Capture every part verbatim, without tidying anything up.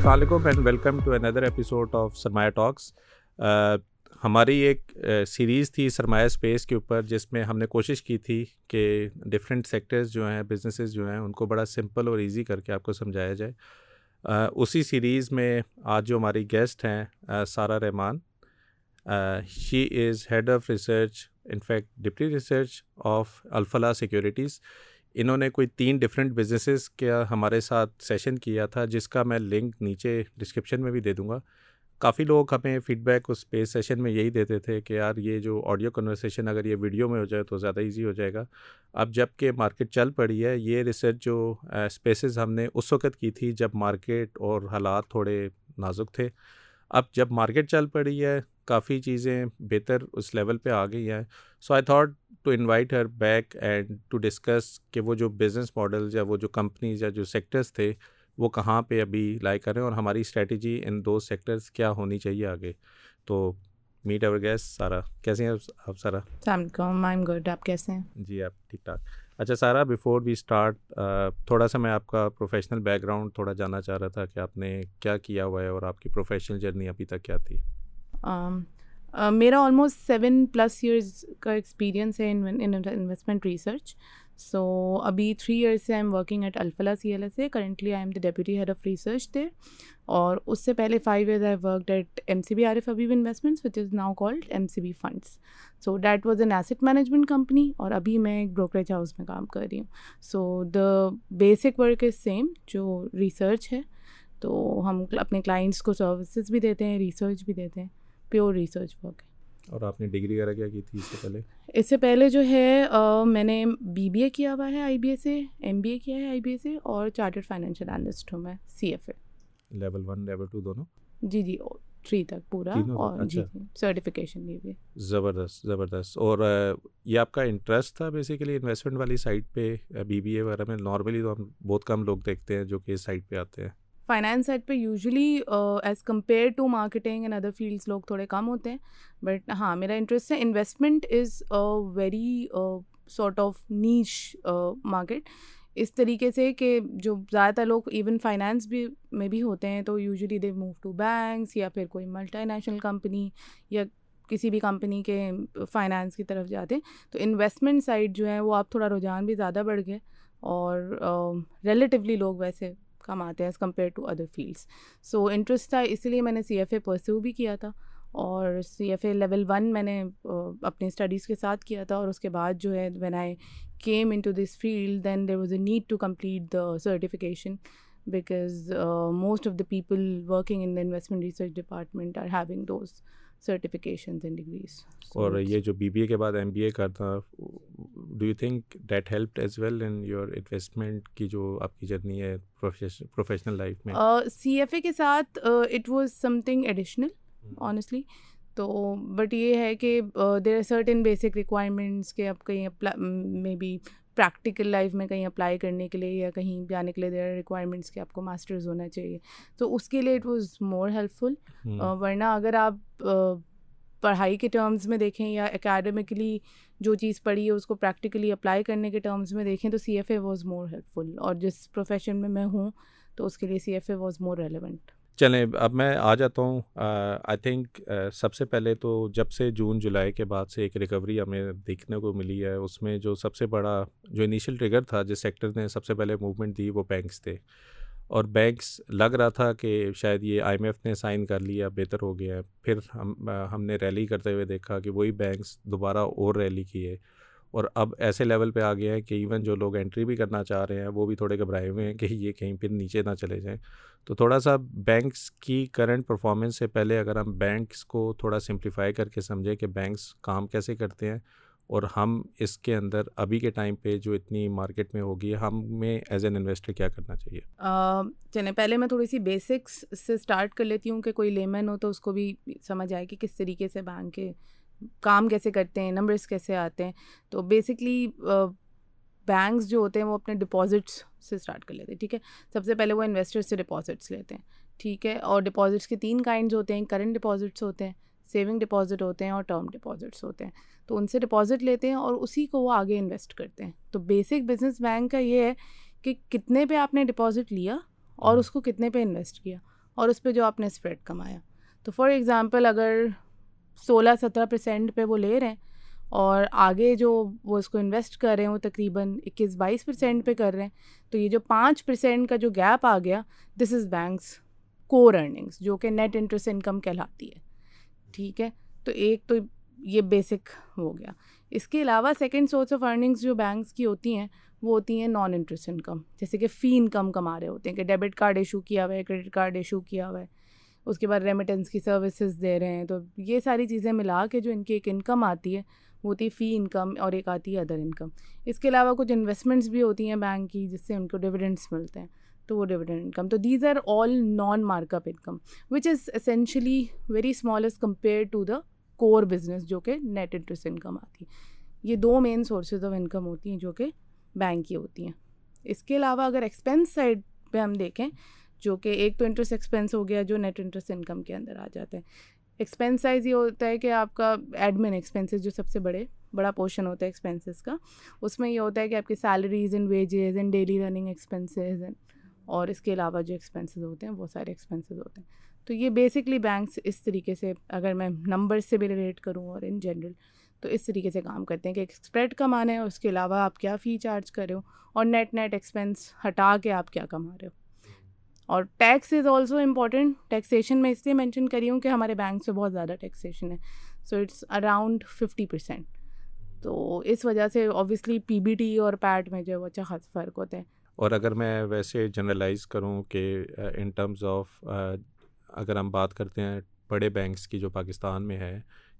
السلام علیکم and welcome to another episode of Sarmaya ٹاکس. ہماری ایک سیریز تھی سرمایہ اسپیس کے اوپر جس میں ہم نے کوشش کی تھی کہ ڈفرینٹ سیکٹرز جو ہیں بزنسز جو ہیں ان کو بڑا سمپل اور ایزی کر کے آپ کو سمجھایا جائے. اسی سیریز میں آج جو ہماری گیسٹ ہیں Sara Rahman, she is head of research, in fact deputy research of Alfalah securities. انہوں نے کوئی تین ڈفرینٹ بزنسز کا ہمارے ساتھ سیشن کیا تھا جس کا میں لنک نیچے ڈسکرپشن میں بھی دے دوں گا. کافی لوگ ہمیں فیڈ بیک اس پہ سیشن میں یہی دیتے تھے کہ یار یہ جو آڈیو کنورسیشن اگر یہ ویڈیو میں ہو جائے تو زیادہ ایزی ہو جائے گا. اب جب کہ مارکیٹ چل پڑی ہے, یہ ریسرچ جو اسپیسز ہم نے اس وقت کی تھی جب مارکیٹ اور حالات تھوڑے نازک تھے, اب جب مارکیٹ چل پڑی ہے کافی چیزیں بہتر اس لیول پہ آ گئی ہیں. So I thought to invite her back and to discuss کہ وہ جو بزنس ماڈلز یا وہ جو کمپنیز یا جو سیکٹرز تھے وہ کہاں پہ ابھی لائے کر رہے ہیں اور ہماری اسٹریٹجی ان دو سیکٹرز کیا ہونی چاہیے آگے. تو میٹ اور گیسٹ سارا, کیسے ہیں آپ سارا؟ السلام علیکم, آئی ایم گڈ, آپ کیسے ہیں؟ جی آپ ٹھیک ٹھاک. اچھا سارا, بیفور وی اسٹارٹ تھوڑا سا میں آپ کا پروفیشنل بیک گراؤنڈ تھوڑا جاننا چاہ رہا تھا کہ آپ نے کیا کیا ہوا ہے اور آپ کی پروفیشنل جرنی ابھی تک کیا تھی؟ میرا آلموسٹ سیون پلس ایئرز کا ایکسپیرینس ہے انویسٹمنٹ ریسرچ. سو ابھی تھری ایئرس سے I am working at Alfalah C L S A. Currently I am the deputy head of research there, اور اس سے پہلے five years I worked at M C B R F Habib investments which is now called M C B funds. So that was an asset management company, اور ابھی میں ایک brokerage house میں کام کر رہی ہوں. So the basic work is same جو research ہے, تو ہم اپنے کلائنٹس کو سروسز بھی دیتے ہیں, ریسرچ بھی دیتے ہیں, پیور ریسرچ ورک ہے. اور آپ نے ڈگری وغیرہ کیا کی تھی اس سے پہلے؟ اس سے پہلے جو ہے میں نے بی بی اے کیا ہوا ہے آئی بی اے سے, ایم بی اے کیا ہے آئی بی اے سے, اور چارٹرڈ فائنینشیل انالسٹ ہوں میں, C F A. Level one level two دونوں؟ جی جی تھری تک پورا, اور جی سرٹیفکیشن بھی ہوئی. زبردست زبردست. اور یہ آپ کا انٹرسٹ تھا بیسیکلی انویسٹمنٹ والی سائڈ پہ بی بی اے وغیرہ میں؟ نارملی تو ہم بہت کم لوگ دیکھتے ہیں جو کہ اس سائڈ پہ آتے ہیں. فائنانس سائڈ پہ usually as compare to marketing and other fields لوگ تھوڑے کم ہوتے ہیں, بٹ ہاں میرا انٹرسٹ ہے. Investment is very sort of niche market, اس طریقے سے کہ جو زیادہ تر لوگ ایون فائنانس بھی میں بھی ہوتے ہیں تو usually they move to banks یا پھر کوئی ملٹی نیشنل کمپنی یا کسی بھی کمپنی کے فائنانس کی طرف جاتے ہیں. تو انویسٹمنٹ سائڈ جو ہے وہ آپ تھوڑا رجحان بھی زیادہ بڑھ گئے, اور ریلیٹیولی لوگ ویسے کم آتے ہیں as compare to other fields. So interest تھا, اسی لیے میں نے سی ایف اے پرسیو بھی کیا تھا, اور C F A level one میں نے اپنے اسٹڈیز کے ساتھ کیا تھا. اور اس کے بعد جو ہے when I came into this field then there was a need to complete the certification, because most of the people working in the investment research department are having those certifications and degrees. اور یہ جو be B اے کے بعد M B A کرتا, do you think that helped as well in your investment کی جو آپ کی جرنی ہے پروفیشنل لائف میں؟ سی ایف اے کے ساتھ it was something additional honestly, تو بٹ یہ ہے کہ there are certain basic requirements کہ آپ کہیں مے بی پریکٹیکل لائف میں کہیں اپلائی کرنے کے لیے یا کہیں جانے کے لیے دیر آر ریکوائرمنٹس کہ آپ کو ماسٹرز ہونا چاہیے. تو اس کے لیے it was more helpful, ورنہ اگر آپ پڑھائی کے ٹرمز میں دیکھیں یا اکیڈمیکلی جو چیز پڑھی ہے اس کو پریکٹیکلی اپلائی کرنے کے ٹرمز میں دیکھیں تو C F A was more helpful, اور جس پروفیشن میں میں ہوں تو اس کے لیے C F A was more relevant. چلیں اب میں آ جاتا ہوں. آئی تھنک سب سے پہلے تو جب سے جون جولائی کے بعد سے ایک ریکوری ہمیں دیکھنے کو ملی ہے, اس میں جو سب سے بڑا جو انیشیل ٹریگر تھا جس سیکٹر نے سب سے پہلے موومنٹ دی وہ بینکس تھے, اور بینکس لگ رہا تھا کہ شاید یہ آئی ایم ایف نے سائن کر لیا, بہتر ہو گیا. پھر ہم ہم نے ریلی کرتے ہوئے دیکھا کہ وہی بینکس دوبارہ اور ریلی کیے, اور اب ایسے لیول پہ آ گیا ہے کہ ایون جو لوگ انٹری بھی کرنا چاہ رہے ہیں وہ بھی تھوڑے گھبرائے ہوئے ہیں کہ یہ کہیں پھر نیچے نہ چلے جائیں. تو تھوڑا سا بینکس کی کرنٹ پرفارمنس سے پہلے اگر ہم بینکس کو تھوڑا سمپلیفائی کر کے سمجھیں کہ بینکس کام کیسے کرتے ہیں, اور ہم اس کے اندر ابھی کے ٹائم پہ جو اتنی مارکیٹ میں ہوگی ہم میں ایز این انویسٹر کیا کرنا چاہیے. چلیں پہلے میں تھوڑی سی بیسکس سے اسٹارٹ کر لیتی ہوں کہ کوئی لیمن ہو تو اس کو بھی سمجھ آئے کہ کس طریقے سے بینک کے کام کیسے کرتے ہیں, نمبرز کیسے آتے ہیں. تو بیسکلی بینکس جو ہوتے ہیں وہ اپنے ڈپازٹس سے اسٹارٹ کر لیتے ہیں, ٹھیک ہے. سب سے پہلے وہ انویسٹرز سے ڈپازٹس لیتے ہیں, ٹھیک ہے. اور ڈپازٹس کے تین کائنڈز ہوتے ہیں, کرنٹ ڈپازٹس ہوتے ہیں, سیونگ ڈپازٹ ہوتے ہیں, اور ٹرم ڈپازٹس ہوتے ہیں. تو ان سے ڈپازٹ لیتے ہیں اور اسی کو وہ آگے انویسٹ کرتے ہیں. تو بیسک بزنس بینک کا یہ ہے کہ کتنے پہ آپ نے ڈپازٹ لیا اور اس کو کتنے پہ انویسٹ کیا, اور اس پہ جو آپ نے اسپریڈ کمایا. تو فار ایگزامپل اگر سولہ سترہ پرسینٹ پہ وہ لے رہے ہیں اور آگے جو وہ اس کو انویسٹ کر رہے ہیں وہ تقریباً اکیس بائیس پرسینٹ پہ کر رہے ہیں، تو یہ جو پانچ پرسینٹ کا جو گیپ آ گیا، دس از بینکس کور ارننگس جو کہ نیٹ انٹرسٹ انکم کہلاتی ہے. ٹھیک ہے، تو ایک تو یہ بیسک ہو گیا. اس کے علاوہ سیکنڈ سورس آف ارننگس جو بینکس کی ہوتی ہیں وہ ہوتی ہیں نان انٹرسٹ انکم، جیسے کہ فی انکم کما رہے ہوتے ہیں کہ ڈیبٹ کارڈ ایشو کیا ہوا ہے، کریڈٹ کارڈ ایشو کیا ہوا ہے، اس کے بعد ریمیٹنس کی سروسز دے رہے ہیں. تو یہ ساری چیزیں ملا کے جو ان کی ایک انکم آتی ہے وہ ہوتی ہے فی انکم اور ایک آتی ہے ادر انکم. اس کے علاوہ کچھ انویسٹمنٹس بھی ہوتی ہیں بینک کی جس سے ان کو ڈیویڈنڈس ملتے ہیں، تو وہ ڈیویڈنڈ انکم. تو these are all non mark up income which is essentially very small as compare to the core business جو کہ نیٹ انٹرسٹ انکم آتی ہے. یہ دو مین سورسز آف انکم ہوتی ہیں جو کہ بینک کی ہوتی ہیں. اس کے علاوہ اگر ایکسپینس سائڈ پہ ہم دیکھیں، جو کہ ایک تو انٹرسٹ ایکسپینس ہو گیا جو نیٹ انٹرسٹ انکم کے اندر آ جاتا ہے. ایکسپینس سائز یہ ہوتا ہے کہ آپ کا ایڈمن ایکسپینسز جو سب سے بڑے بڑا پورشن ہوتا ہے ایکسپینسز کا، اس میں یہ ہوتا ہے کہ آپ کی salaries and wages and daily running expenses and اور اس کے علاوہ جو ایکسپینسز ہوتے ہیں وہ سارے ایکسپینسز ہوتے ہیں. تو یہ بیسکلی بینکس اس طریقے سے، اگر میں نمبر سے بھی ریلیٹ کروں اور ان جنرل، تو اس طریقے سے کام کرتے ہیں کہ ایک اسپریڈ کمانا ہے اور اس کے علاوہ آپ کیا فی چارج کر رہے ہو اور نیٹ نیٹ ایکسپینس ہٹا کے آپ کیا کما رہے ہو. اور tax is also important. Taxation میں اس لیے مینشن کری ہوں کہ ہمارے بینک سے بہت زیادہ ٹیکسیشن ہے، so it's around fifty percent. تو اس وجہ سے آبویسلی پی بی ٹی اور پیٹ میں جو ہے وہ اچھا خاص فرق ہوتا ہے. اور اگر میں ویسے جنرلائز کروں کہ ان ٹرمز آف اگر ہم بات کرتے ہیں بڑے بینکس کی جو پاکستان میں ہے،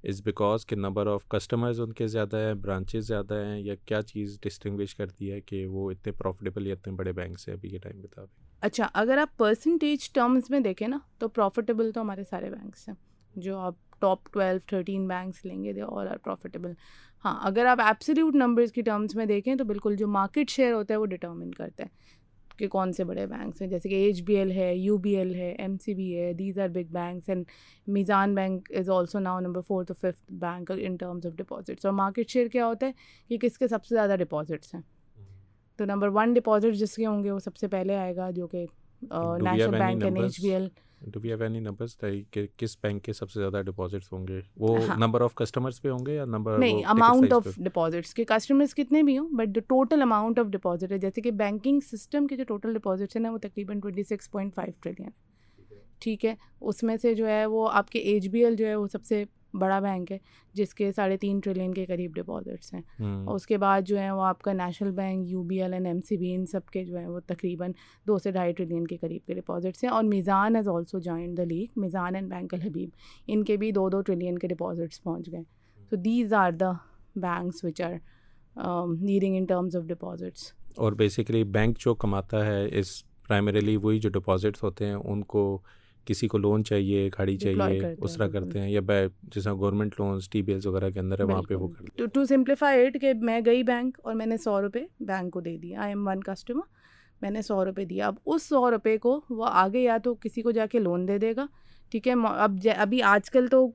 از بیکاز کہ نمبر آف کسٹمرز ان کے زیادہ ہیں، برانچز زیادہ ہیں، یا کیا چیز ڈسٹنگوش کرتی ہے کہ وہ اتنے پروفٹیبل یا اتنے بڑے بینکس ہیں ابھی کے ٹائم مطابق؟ اچھا، اگر آپ پرسنٹیج ٹرمز میں دیکھیں نا تو پروفیٹیبل تو ہمارے سارے بینکس ہیں. جو آپ ٹاپ ٹویلو تھرٹین بینکس لیں گے، دے آل آر پروفیٹیبل. ہاں، اگر آپ ایبسلیوٹ نمبرز کی ٹرمز میں دیکھیں تو بالکل جو مارکیٹ شیئر ہوتا ہے وہ ڈٹرمن کرتا ہے کہ کون سے بڑے بینکس ہیں، جیسے کہ ایچ بی ایل ہے، یو بی ایل ہے، ایم سی بی ہے. These are big banks and Meezan bank is also now number fourth اور fifth bank in terms of deposits. اور مارکیٹ شیئر کیا ہوتا ہے کہ کس کے سب سے زیادہ ڈپازٹس ہیں. تو نمبر ون ڈپازٹ جس کے ہوں گے وہ سب سے پہلے آئے گا، جو کہ national bank and H B L. Do we have any numbers کہ کس بینک کے سب سے زیادہ ڈپازٹس ہوں گے؟ وہ نمبر آف کسٹمرز پہ ہوں گے یا نمبر؟ نہیں، اماؤنٹ آف ڈپازٹس کے کسٹمرز کتنے بھی ہوں، بٹ جو ٹوٹل اماؤنٹ آف ڈپازٹ ہے، جیسے کہ بینکنگ سسٹم کے جو ٹوٹل ڈپازٹس ہیں نا وہ تقریباً twenty six point five trillion. ٹھیک ہے، اس میں سے جو ہے وہ آپ کے ایچ بی ایل جو ہے وہ سب سے بڑا بینک ہے جس کے ساڑھے تین ٹریلین کے قریب ڈپازٹس ہیں. اور اس کے بعد جو ہے وہ آپ کا national bank, U B L and M C B, ان سب کے جو ہیں وہ تقریباً دو سے ڈھائی ٹریلین کے قریب کے ڈپازٹس ہیں. اور Meezan has also joined the league, Meezan and bank Alhabib, ان کے بھی دو دو ٹریلین کے ڈپازٹس پہنچ گئے. So these are the banks which are leading in terms of deposits. اور بیسیکلی بینک جو کماتا ہے اس پرائمریلی وہی جو ڈپازٹس ہوتے ہیں ان کو، کسی کو لون چاہیے، گاڑی چاہیے، اس طرح کرتے ہیں، یا جیسا government loans T bills وغیرہ کے اندر ہے وہاں پہ وہ کرتے ہیں. ٹو سمپلیفائی اٹ کہ میں گئی بینک اور میں نے سو روپے بینک کو دے دیے، آئی ایم ون کسٹمر، میں نے سو روپے دیا. اب اس سو روپے کو وہ آگے یا تو کسی کو جا کے لون دے دے گا. ٹھیک ہے، اب ابھی آج کل تو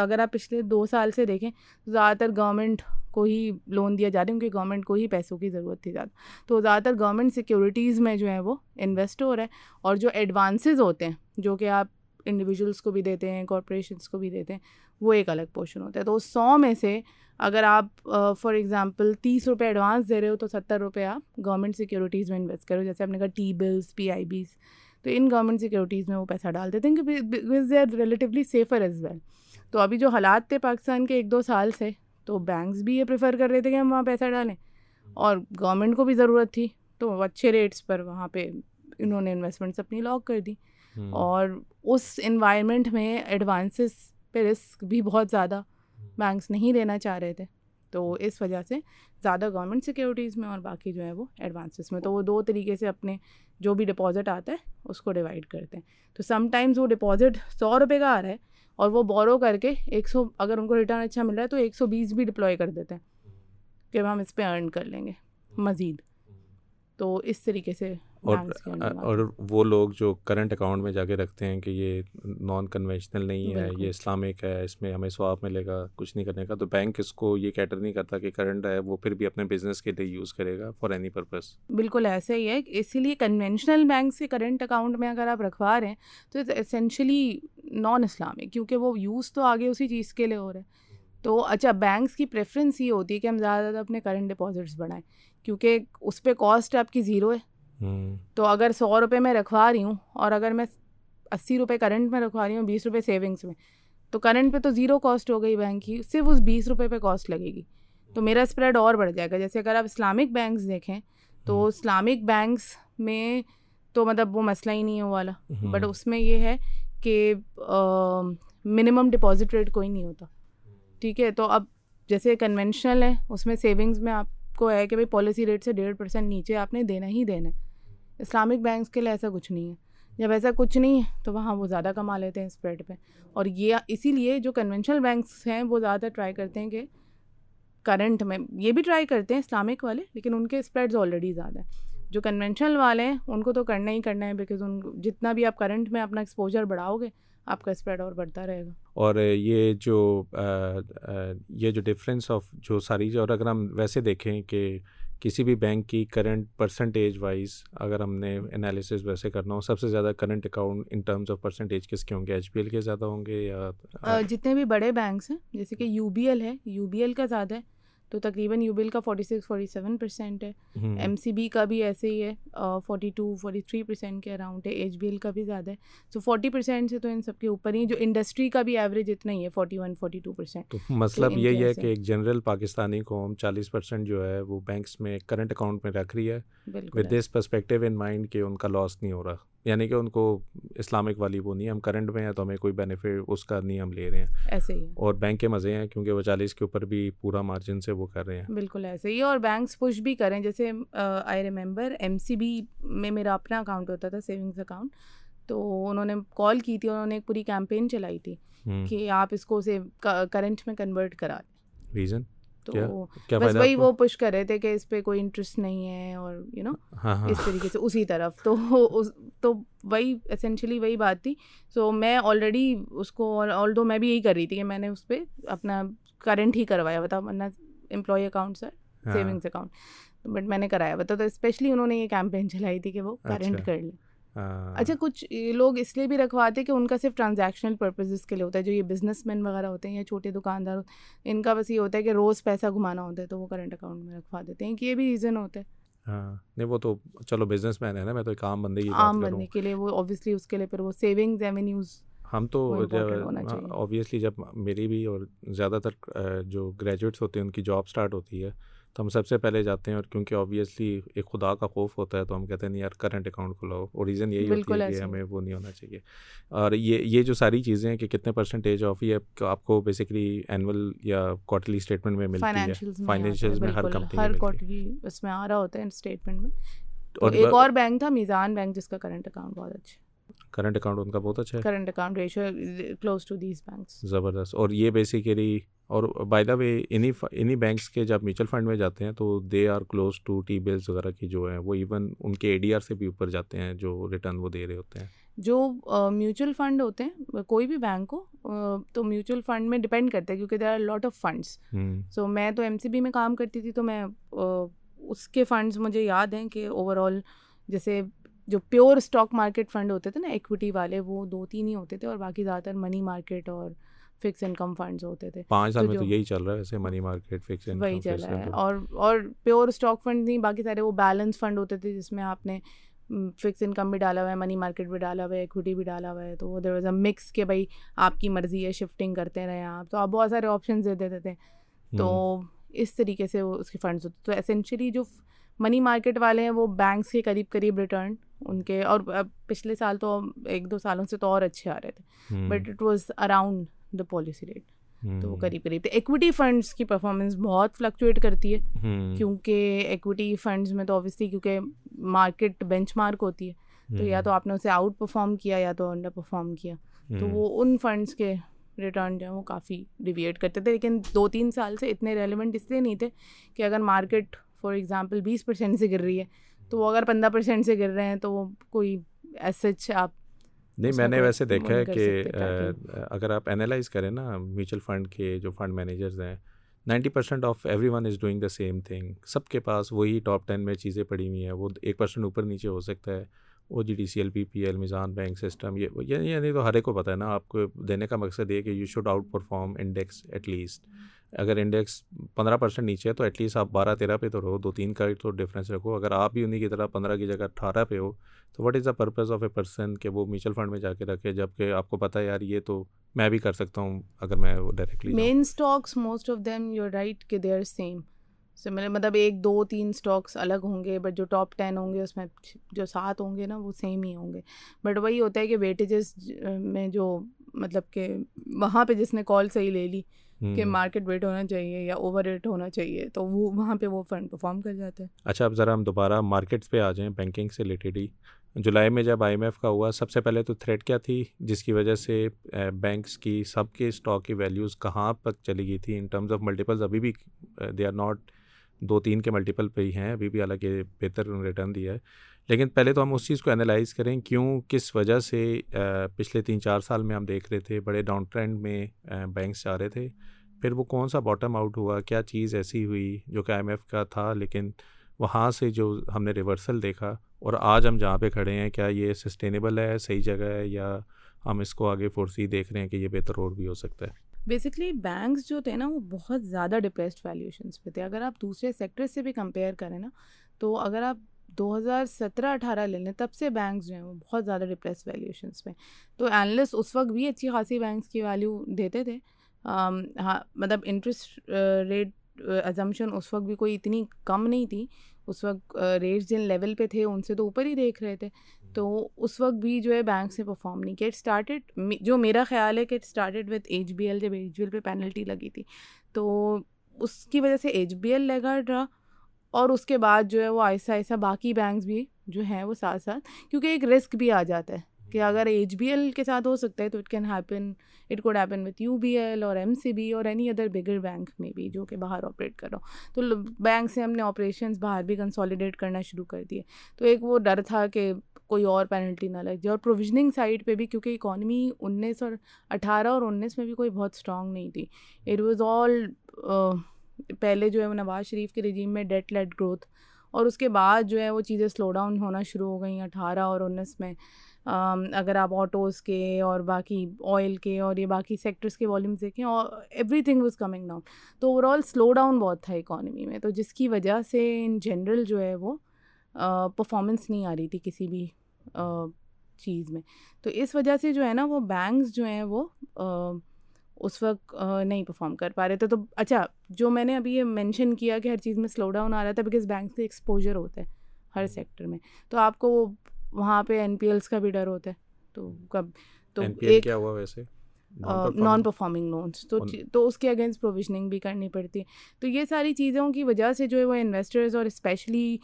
اگر آپ پچھلے دو سال سے دیکھیں زیادہ تر گورنمنٹ کو ہی لون دیا جا رہا ہے کیونکہ گورنمنٹ کو ہی پیسوں کی ضرورت تھی زیادہ. تو زیادہ تر گورنمنٹ سیکیورٹیز میں جو ہے وہ انویسٹ ہو رہا ہے. اور جو ایڈوانسز ہوتے ہیں جو کہ آپ انڈیویجولس کو بھی دیتے ہیں، کارپوریشنس کو بھی دیتے ہیں، وہ ایک الگ پورشن ہوتا ہے. تو اس سو میں سے اگر آپ فار ایگزامپل تیس روپے ایڈوانس دے رہے ہو تو ستر روپے آپ گورنمنٹ سیکیورٹیز میں انویسٹ کرو. جیسے آپ نے کہا ٹی بلز، پی آئی بیز، تو ان گورنمنٹ سیکیورٹیز میں وہ پیسہ ڈال دیتے ہیں because they are relatively safer as well. تو ابھی جو حالات تھے پاکستان کے ایک دو سال سے، تو بینکس بھی یہ پریفر کر رہے تھے کہ ہم وہاں پیسہ ڈالیں، اور گورنمنٹ کو بھی ضرورت تھی تو اچھے ریٹس پر وہاں پہ انہوں نے انویسٹمنٹس اپنی لاک کر دی. اور اس انوائرمنٹ میں ایڈوانسز پہ رسک بھی بہت زیادہ بینکس نہیں لینا چاہ رہے تھے، تو اس وجہ سے زیادہ گورنمنٹ سیکیورٹیز میں اور باقی جو ہے وہ ایڈوانسز میں. تو وہ دو طریقے سے اپنے جو بھی ڈپازٹ آتا ہے اس کو ڈیوائڈ کرتے ہیں. تو سم ٹائمز وہ ڈپازٹ سو روپے کا آ رہا ہے اور وہ بورو کر کے ایک سو، اگر ان کو ریٹرن اچھا مل رہا ہے تو ایک سو بیس بھی ڈپلوائے کر دیتے ہیں کہ ہم اس پہ ارن کر لیں گے مزید. تو اس طریقے سے اور اور وہ لوگ جو کرنٹ اکاؤنٹ میں جا کے رکھتے ہیں کہ یہ نان کنونشنل نہیں ہے, یہ اسلامک ہے, اس میں ہمیں ثواب ملے گا, کچھ نہیں کرنے کا, تو بینک اس کو یہ کیٹر نہیں کرتا کہ کرنٹ ہے, وہ پھر بھی اپنے بزنس کے لیے یوز کرے گا فار اینی پرپز. بالکل ایسے ہی ہے, اسی لیے کنونشنل بینک سے کرنٹ اکاؤنٹ میں اگر آپ رکھوا رہے ہیں تو اٹس اسینشلی نان اسلامک, کیونکہ وہ یوز تو آگے اسی چیز کے لیے ہو رہا ہے. تو اچھا, بینکس کی پریفرنس یہ ہوتی ہے کہ ہم زیادہ زیادہ اپنے کرنٹ ڈپازٹس بڑھائیں, کیونکہ اس پہ کاسٹ آپ کی زیرو ہے. Hmm. تو اگر سو روپے میں رکھوا رہی ہوں اور اگر میں اسی روپے کرنٹ میں رکھوا رہی ہوں, بیس روپے سیونگس میں, تو کرنٹ پہ تو زیرو کاسٹ ہو گئی بینک کی, صرف اس بیس روپے پہ کاسٹ لگے گی, تو میرا اسپریڈ اور بڑھ جائے گا. جیسے اگر آپ اسلامک بینکس دیکھیں تو hmm. اسلامک بینکس میں تو مطلب وہ مسئلہ ہی نہیں ہے والا, بٹ hmm. اس میں یہ ہے کہ منیمم ڈپازٹ ریٹ کوئی نہیں ہوتا. ٹھیک ہے, تو اب جیسے کنونشنل ہے اس میں سیونگس میں آپ کو ہے کہ بھائی پالیسی ریٹ سے ڈیڑھ پرسینٹ نیچے آپ نے دینا ہی دینا ہے. اسلامک بینکس کے لیے ایسا کچھ نہیں ہے, جب ایسا کچھ نہیں ہے تو وہاں وہ زیادہ کما لیتے ہیں اسپریڈ پہ, اور یہ اسی لیے جو کنونشنل بینکس ہیں وہ زیادہ ٹرائی کرتے ہیں کہ کرنٹ میں, یہ بھی ٹرائی کرتے ہیں اسلامک والے, لیکن ان کے اسپریڈز آلریڈی زیادہ ہیں. جو کنونشنل والے ہیں ان کو تو کرنا ہی کرنا ہے, بیکاز ان جتنا بھی آپ کرنٹ میں اپنا ایکسپوجر بڑھاؤ گے آپ کا اسپریڈ اور بڑھتا رہے گا. اور یہ جو یہ جو ڈفرینس آف جو ساری, اور اگر ہم ویسے دیکھیں کہ کسی بھی بینک کی کرنٹ پرسنٹیج وائز اگر ہم نے انالیسس ویسے کرنا ہو, سب سے زیادہ current account in terms of percentage کس کے ہوں گے؟ ایچ بی ایل کے زیادہ ہوں گے یا جتنے بھی بڑے بینکس ہیں, جیسے کہ یو بی ایل ہے, یو بی ایل کا زیادہ ہے, تو تقریباً یو بی ایل کا forty six forty seven percent ہے. ایم سی بی کا بھی ایسے ہی ہے, forty two forty three percent کے اراؤنڈ ہے. ایچ بی ایل کا بھی زیادہ ہے, سو فورٹی پرسینٹ سے تو ان سب کے اوپر ہی, جو انڈسٹری کا بھی ایوریج اتنا ہی ہے, forty one forty two percent. مطلب یہ ہے کہ ایک جنرل پاکستانی قوم چالیس پرسینٹ جو ہے وہ بینکس میں کرنٹ اکاؤنٹ میں رکھ رہی ہے, with this perspective in mind کہ ان کا لاس نہیں ہو رہا, یعنی کہ ان کو اسلامک والی وہ نہیں ہے, ہم کرنٹ میں ہیں تو ہمیں کوئی بینیفٹ اس کا نہیں ہم لے رہے ہیں, ایسے ہی. اور بینک کے مزے ہیں کیونکہ وہ چالیس کے اوپر بھی پورا مارجن سے وہ کر رہے ہیں. بالکل ایسے ہی, اور بینکس پش بھی کریں. جیسے I remember M C B میں میرا اپنا اکاؤنٹ ہوتا تھا, سیونگز اکاؤنٹ, تو انہوں نے کال کی تھی, انہوں نے ایک پوری کیمپین چلائی تھی کہ آپ اس کو سے کرنٹ میں کنورٹ کرا دیں. ریزن تو بس وہی وہ پش کر رہے تھے کہ اس پہ کوئی انٹرسٹ نہیں ہے, اور یو نو اس طریقے سے اسی طرف, تو تو وہی اسینشلی وہی بات تھی. سو میں آلریڈی اس کو, آل دو میں بھی یہی کر رہی تھی کہ میں نے اس پہ اپنا کرنٹ ہی کروایا ہوا تھا, ورنہ employee account sir savings account, but میں نے کرایا ہوا تھا. تو اسپیشلی انہوں نے یہ کیمپین چلائی تھی کہ وہ کرنٹ کر لیں. اچھا, کچھ لوگ اس لیے بھی رکھواتے کہ ان کا صرف ٹرانزیکشنل پرپزز کے لیے ہوتا ہے, جو یہ بزنس مین وغیرہ ہوتے ہیں یا چھوٹے دکاندار, ان کا بس یہ ہوتا ہے کہ روز پیسہ گھمانا ہوتا ہے تو وہ کرنٹ اکاؤنٹ میں رکھوا دیتے ہیں, کہ یہ بھی ریزن ہوتا ہے. ہاں نہیں, وہ تو چلو بزنس مین ہے نا, میں تو ایک عام بندے کی بات کر رہا ہوں. عام بندے کے لیے وہ آبویسلی اس کے لیے پھر وہ سیونگز ایونیوز, ہم تو آبویسلی جب میری بھی اور زیادہ تر جو گریجویٹس ہوتے ہیں ان کی جاب اسٹارٹ ہوتی ہے تو ہم سب سے پہلے جاتے ہیں, اور کیونکہ آبویسلی ایک خدا کا خوف ہوتا ہے تو ہم کہتے ہیں یار کرنٹ اکاؤنٹ کھلاؤ, اور ریزن یہی ہوتی ہے کہ ہمیں وہ نہیں ہونا چاہیے. اور یہ یہ جو ساری چیزیں ہیں کہ کتنے پرسنٹیج آف یہ آپ کو بیسکلی اینول یا کوارٹرلی اسٹیٹمنٹ میں ملتی ہے, فائنینشیلز میں ہر کمپنی ہر کوارٹرلی اس میں آ رہا ہوتا ہے اسٹیٹمنٹ میں. اور ایک اور بینک تھا میزان بینک, جس کا کرنٹ اکاؤنٹ بہت اچھا ہے, کرنٹ اکاؤنٹ ان کا بہت اچھا ہے, current account ratio close to these banks زبردست. اور یہ بیسیکلی, اور بائی دا وے انہی انہی بینکس کے جب میوچل فنڈ میں جاتے ہیں تو they are close to T bills وغیرہ کی جو ہیں وہ, ایون ان کے اے ڈی آر سے بھی اوپر جاتے ہیں جو ریٹرن وہ دے رہے ہوتے ہیں. جو میوچل فنڈ ہوتے ہیں کوئی بھی بینک کو, تو میوچل فنڈ میں ڈپینڈ کرتا ہے کیونکہ there are lot of funds. So میں تو ایم سی بی میں کام کرتی تھی تو میں اس کے فنڈس مجھے یاد ہیں کہ اوور آل جیسے جو پیور اسٹاک مارکیٹ فنڈ ہوتے تھے نا ایکویٹی والے, وہ دو تین ہی ہوتے تھے, اور باقی زیادہ تر منی مارکیٹ اور فکس انکم فنڈز ہوتے تھے. پانچ سال میں تو یہی چل رہا ہے, ایسے منی مارکیٹ فکس انکم وہی چل رہا ہے, اور اور پیور اسٹاک فنڈ نہیں, باقی سارے وہ بیلنس فنڈ ہوتے تھے جس میں آپ نے فکس انکم بھی ڈالا ہوا ہے, منی مارکیٹ بھی ڈالا ہوا ہے, ایکویٹی بھی ڈالا ہوا ہے, تو وہ دیر واز اے مکس کہ بھائی آپ کی مرضی ہے, شفٹنگ کرتے رہے آپ, تو آپ بہت سارے آپشنز دے دیتے تھے. تو اس طریقے سے وہ اس کے فنڈز ہوتے. تو ایسینشلی جو منی مارکیٹ والے ہیں وہ بینکس کے قریب قریب ریٹرن ان کے, اور پچھلے سال تو ایک دو سالوں سے تو اور اچھے آ رہے تھے, but it was around the policy rate, تو وہ قریب قریب تھے. ایکویٹی فنڈس کی پرفارمنس بہت فلکچویٹ کرتی ہے, کیونکہ ایکویٹی فنڈس میں تو آبویسلی کیونکہ مارکیٹ بینچ مارک ہوتی ہے, تو یا تو آپ نے اسے آؤٹ پرفارم کیا یا تو انڈر پرفارم کیا, تو وہ ان فنڈس کے ریٹرن جو ہیں وہ کافی ڈیویٹ کرتے تھے. لیکن دو تین سال سے اتنے ریلیونٹ اس لیے نہیں تھے کہ اگر مارکیٹ فار ایگزامپل بیس پرسینٹ سے گر رہی ہے تو وہ اگر پندرہ پرسینٹ سے گر رہے ہیں تو وہ کوئی ایس ایچ آپ نہیں. میں نے ویسے دیکھا ہے کہ اگر آپ انالائز کریں نا میوچل فنڈ کے جو فنڈ مینیجرز ہیں ninety percent of every one is doing the same thing. سب کے پاس وہی ٹاپ ٹین میں چیزیں پڑی ہوئی ہیں. وہ ایک پرسینٹ اوپر نیچے ہو سکتا ہے. O G D C L P P L Meezan bank system یہ یعنی تو ہر ایک کو پتہ ہے نا. آپ کو دینے کا مقصد یہ کہ you should outperform index at least. اگر انڈیکس پندرہ پرسینٹ نیچے ہے تو ایٹ لیسٹ آپ بارہ تیرہ پہ تو رہو, دو تین کا تو ڈفرینس رکھو. اگر آپ بھی انہیں کی طرح پندرہ کی جگہ اٹھارہ پہ ہو تو what is the purpose of a person کہ وہ میوچل فنڈ میں جا کے رکھے جب کہ آپ کو پتہ ہے یار یہ تو میں بھی کر سکتا ہوں اگر میں وہ directly main stocks most of them you are right کہ دے آر سیم. سو میں مطلب ایک دو تین اسٹاکس الگ ہوں گے بٹ جو ٹاپ ٹین ہوں گے اس میں جو سات ہوں گے نا وہ سیم ہی ہوں گے. بٹ وہی ہوتا ہے کہ ویٹیجز میں جو مطلب کہ وہاں پہ جس نے کال صحیح لے لی کہ مارکیٹ ویٹ ہونا چاہیے یا اوور ریٹ ہونا چاہیے تو وہ وہاں پہ وہ فنڈ پرفارم کر جاتے ہیں. اچھا اب ذرا ہم دوبارہ مارکیٹس پہ آ جائیں بینکنگ سے ریلیٹڈ ہی. جولائی میں جب آئی ایم ایف کا ہوا سب سے پہلے تو تھریٹ کیا تھی جس کی وجہ سے بینکس کی سب کے اسٹاک کی ویلیوز کہاں تک چلی گئی تھی ان ٹرمز آف ملٹیپلز؟ ابھی بھی دے آر ناٹ دو تین کے ملٹیپل پہ ہی ہیں ابھی بھی, حالانکہ بہتر ریٹرن دیا ہے. لیکن پہلے تو ہم اس چیز کو انالائز کریں کیوں, کس وجہ سے پچھلے تین چار سال میں ہم دیکھ رہے تھے بڑے ڈاؤن ٹرینڈ میں بینکس آ رہے تھے, پھر وہ کون سا باٹم آؤٹ ہوا, کیا چیز ایسی ہوئی جو کہ آئی ایم ایف کا تھا لیکن وہاں سے جو ہم نے ریورسل دیکھا اور آج ہم جہاں پہ کھڑے ہیں کیا یہ سسٹینیبل ہے, صحیح جگہ ہے یا ہم اس کو آگے فورسی دیکھ رہے ہیں کہ یہ بہتر اور بھی ہو سکتا ہے؟ بیسکلی بینکس جو تھے نا وہ بہت زیادہ ڈپریسڈ ویلیوشنس پہ تھے. اگر آپ دوسرے سیکٹر سے بھی کمپیئر کریں نا تو اگر آپ دو ہزار سترہ اٹھارہ لے لیں تب سے بینکس جو ہیں وہ بہت زیادہ ڈپریس ویلیوشنس پہ. تو اینالسٹ اس وقت بھی اچھی خاصی بینکس کی ویلیو دیتے تھے. ہاں مطلب انٹرسٹ ریٹ ازمپشن اس وقت بھی کوئی اتنی کم نہیں تھی. اس وقت ریٹس جن لیول پہ تھے ان سے تو اوپر ہی دیکھ رہے تھے. تو اس وقت بھی جو ہے بینکس نے پرفارم نہیں کیا. اٹ اسٹارٹیڈ, جو میرا خیال ہے کہ it started with H B L. جب ایچ بی ایل پہ پینلٹی لگی تھی تو اس کی وجہ سے ایچ بی ایل لیگارڈ رہا اور اس کے بعد جو ہے وہ آہستہ آہستہ باقی بینکس بھی جو ہیں وہ ساتھ ساتھ, کیونکہ ایک رسک بھی آ جاتا ہے کہ اگر ایچ بی ایل کے ساتھ ہو سکتا ہے تو it can happen it could happen with U B L اور ایم سی بی اور اینی ادر بگر بینک میں بھی جو کہ باہر آپریٹ کر رہا ہوں. تو بینک سے ہم نے آپریشنز باہر بھی کنسالیڈیٹ کرنا شروع کر دیے. تو ایک وہ ڈر تھا کہ کوئی اور پینلٹی نہ لگ جائے. اور پروویژننگ سائڈ پہ بھی کیونکہ اکانومی انیس اور اٹھارہ اور انیس میں بھی کوئی بہت اسٹرانگ نہیں تھی. اٹ واز آل پہلے جو ہے وہ نواز شریف کے رجیم میں ڈیٹ لیڈ گروتھ اور اس کے بعد جو ہے وہ چیزیں سلو ڈاؤن ہونا شروع ہو گئیں اٹھارہ اور انیس میں. اگر آپ آٹوز کے اور باقی آئل کے اور یہ باقی سیکٹرز کے والیومز دیکھیں اور everything was coming down. تو اوور آل سلو ڈاؤن بہت تھا اکانومی میں, تو جس کی وجہ سے ان جنرل جو ہے وہ پرفارمنس نہیں آ رہی تھی کسی بھی چیز میں. تو اس وجہ سے جو ہے نا وہ بینکس جو ہیں وہ اس وقت نہیں پرفارم کر پا رہے تھے. تو اچھا جو میں نے ابھی یہ مینشن کیا کہ ہر چیز میں سلو ڈاؤن آ رہا تھا بیکاز بینک سے ایکسپوجر ہوتا ہے ہر سیکٹر میں, تو آپ کو وہ وہاں پہ این پی ایلس کا بھی ڈر ہوتا ہے. تو کب تو ایک کیا ہوا ویسے نان پرفارمنگ لونس تو تو اس کے اگینسٹ پروویژننگ بھی کرنی پڑتی ہے. تو یہ ساری چیزوں کی وجہ سے جو ہے وہ انویسٹرز اور اسپیشلی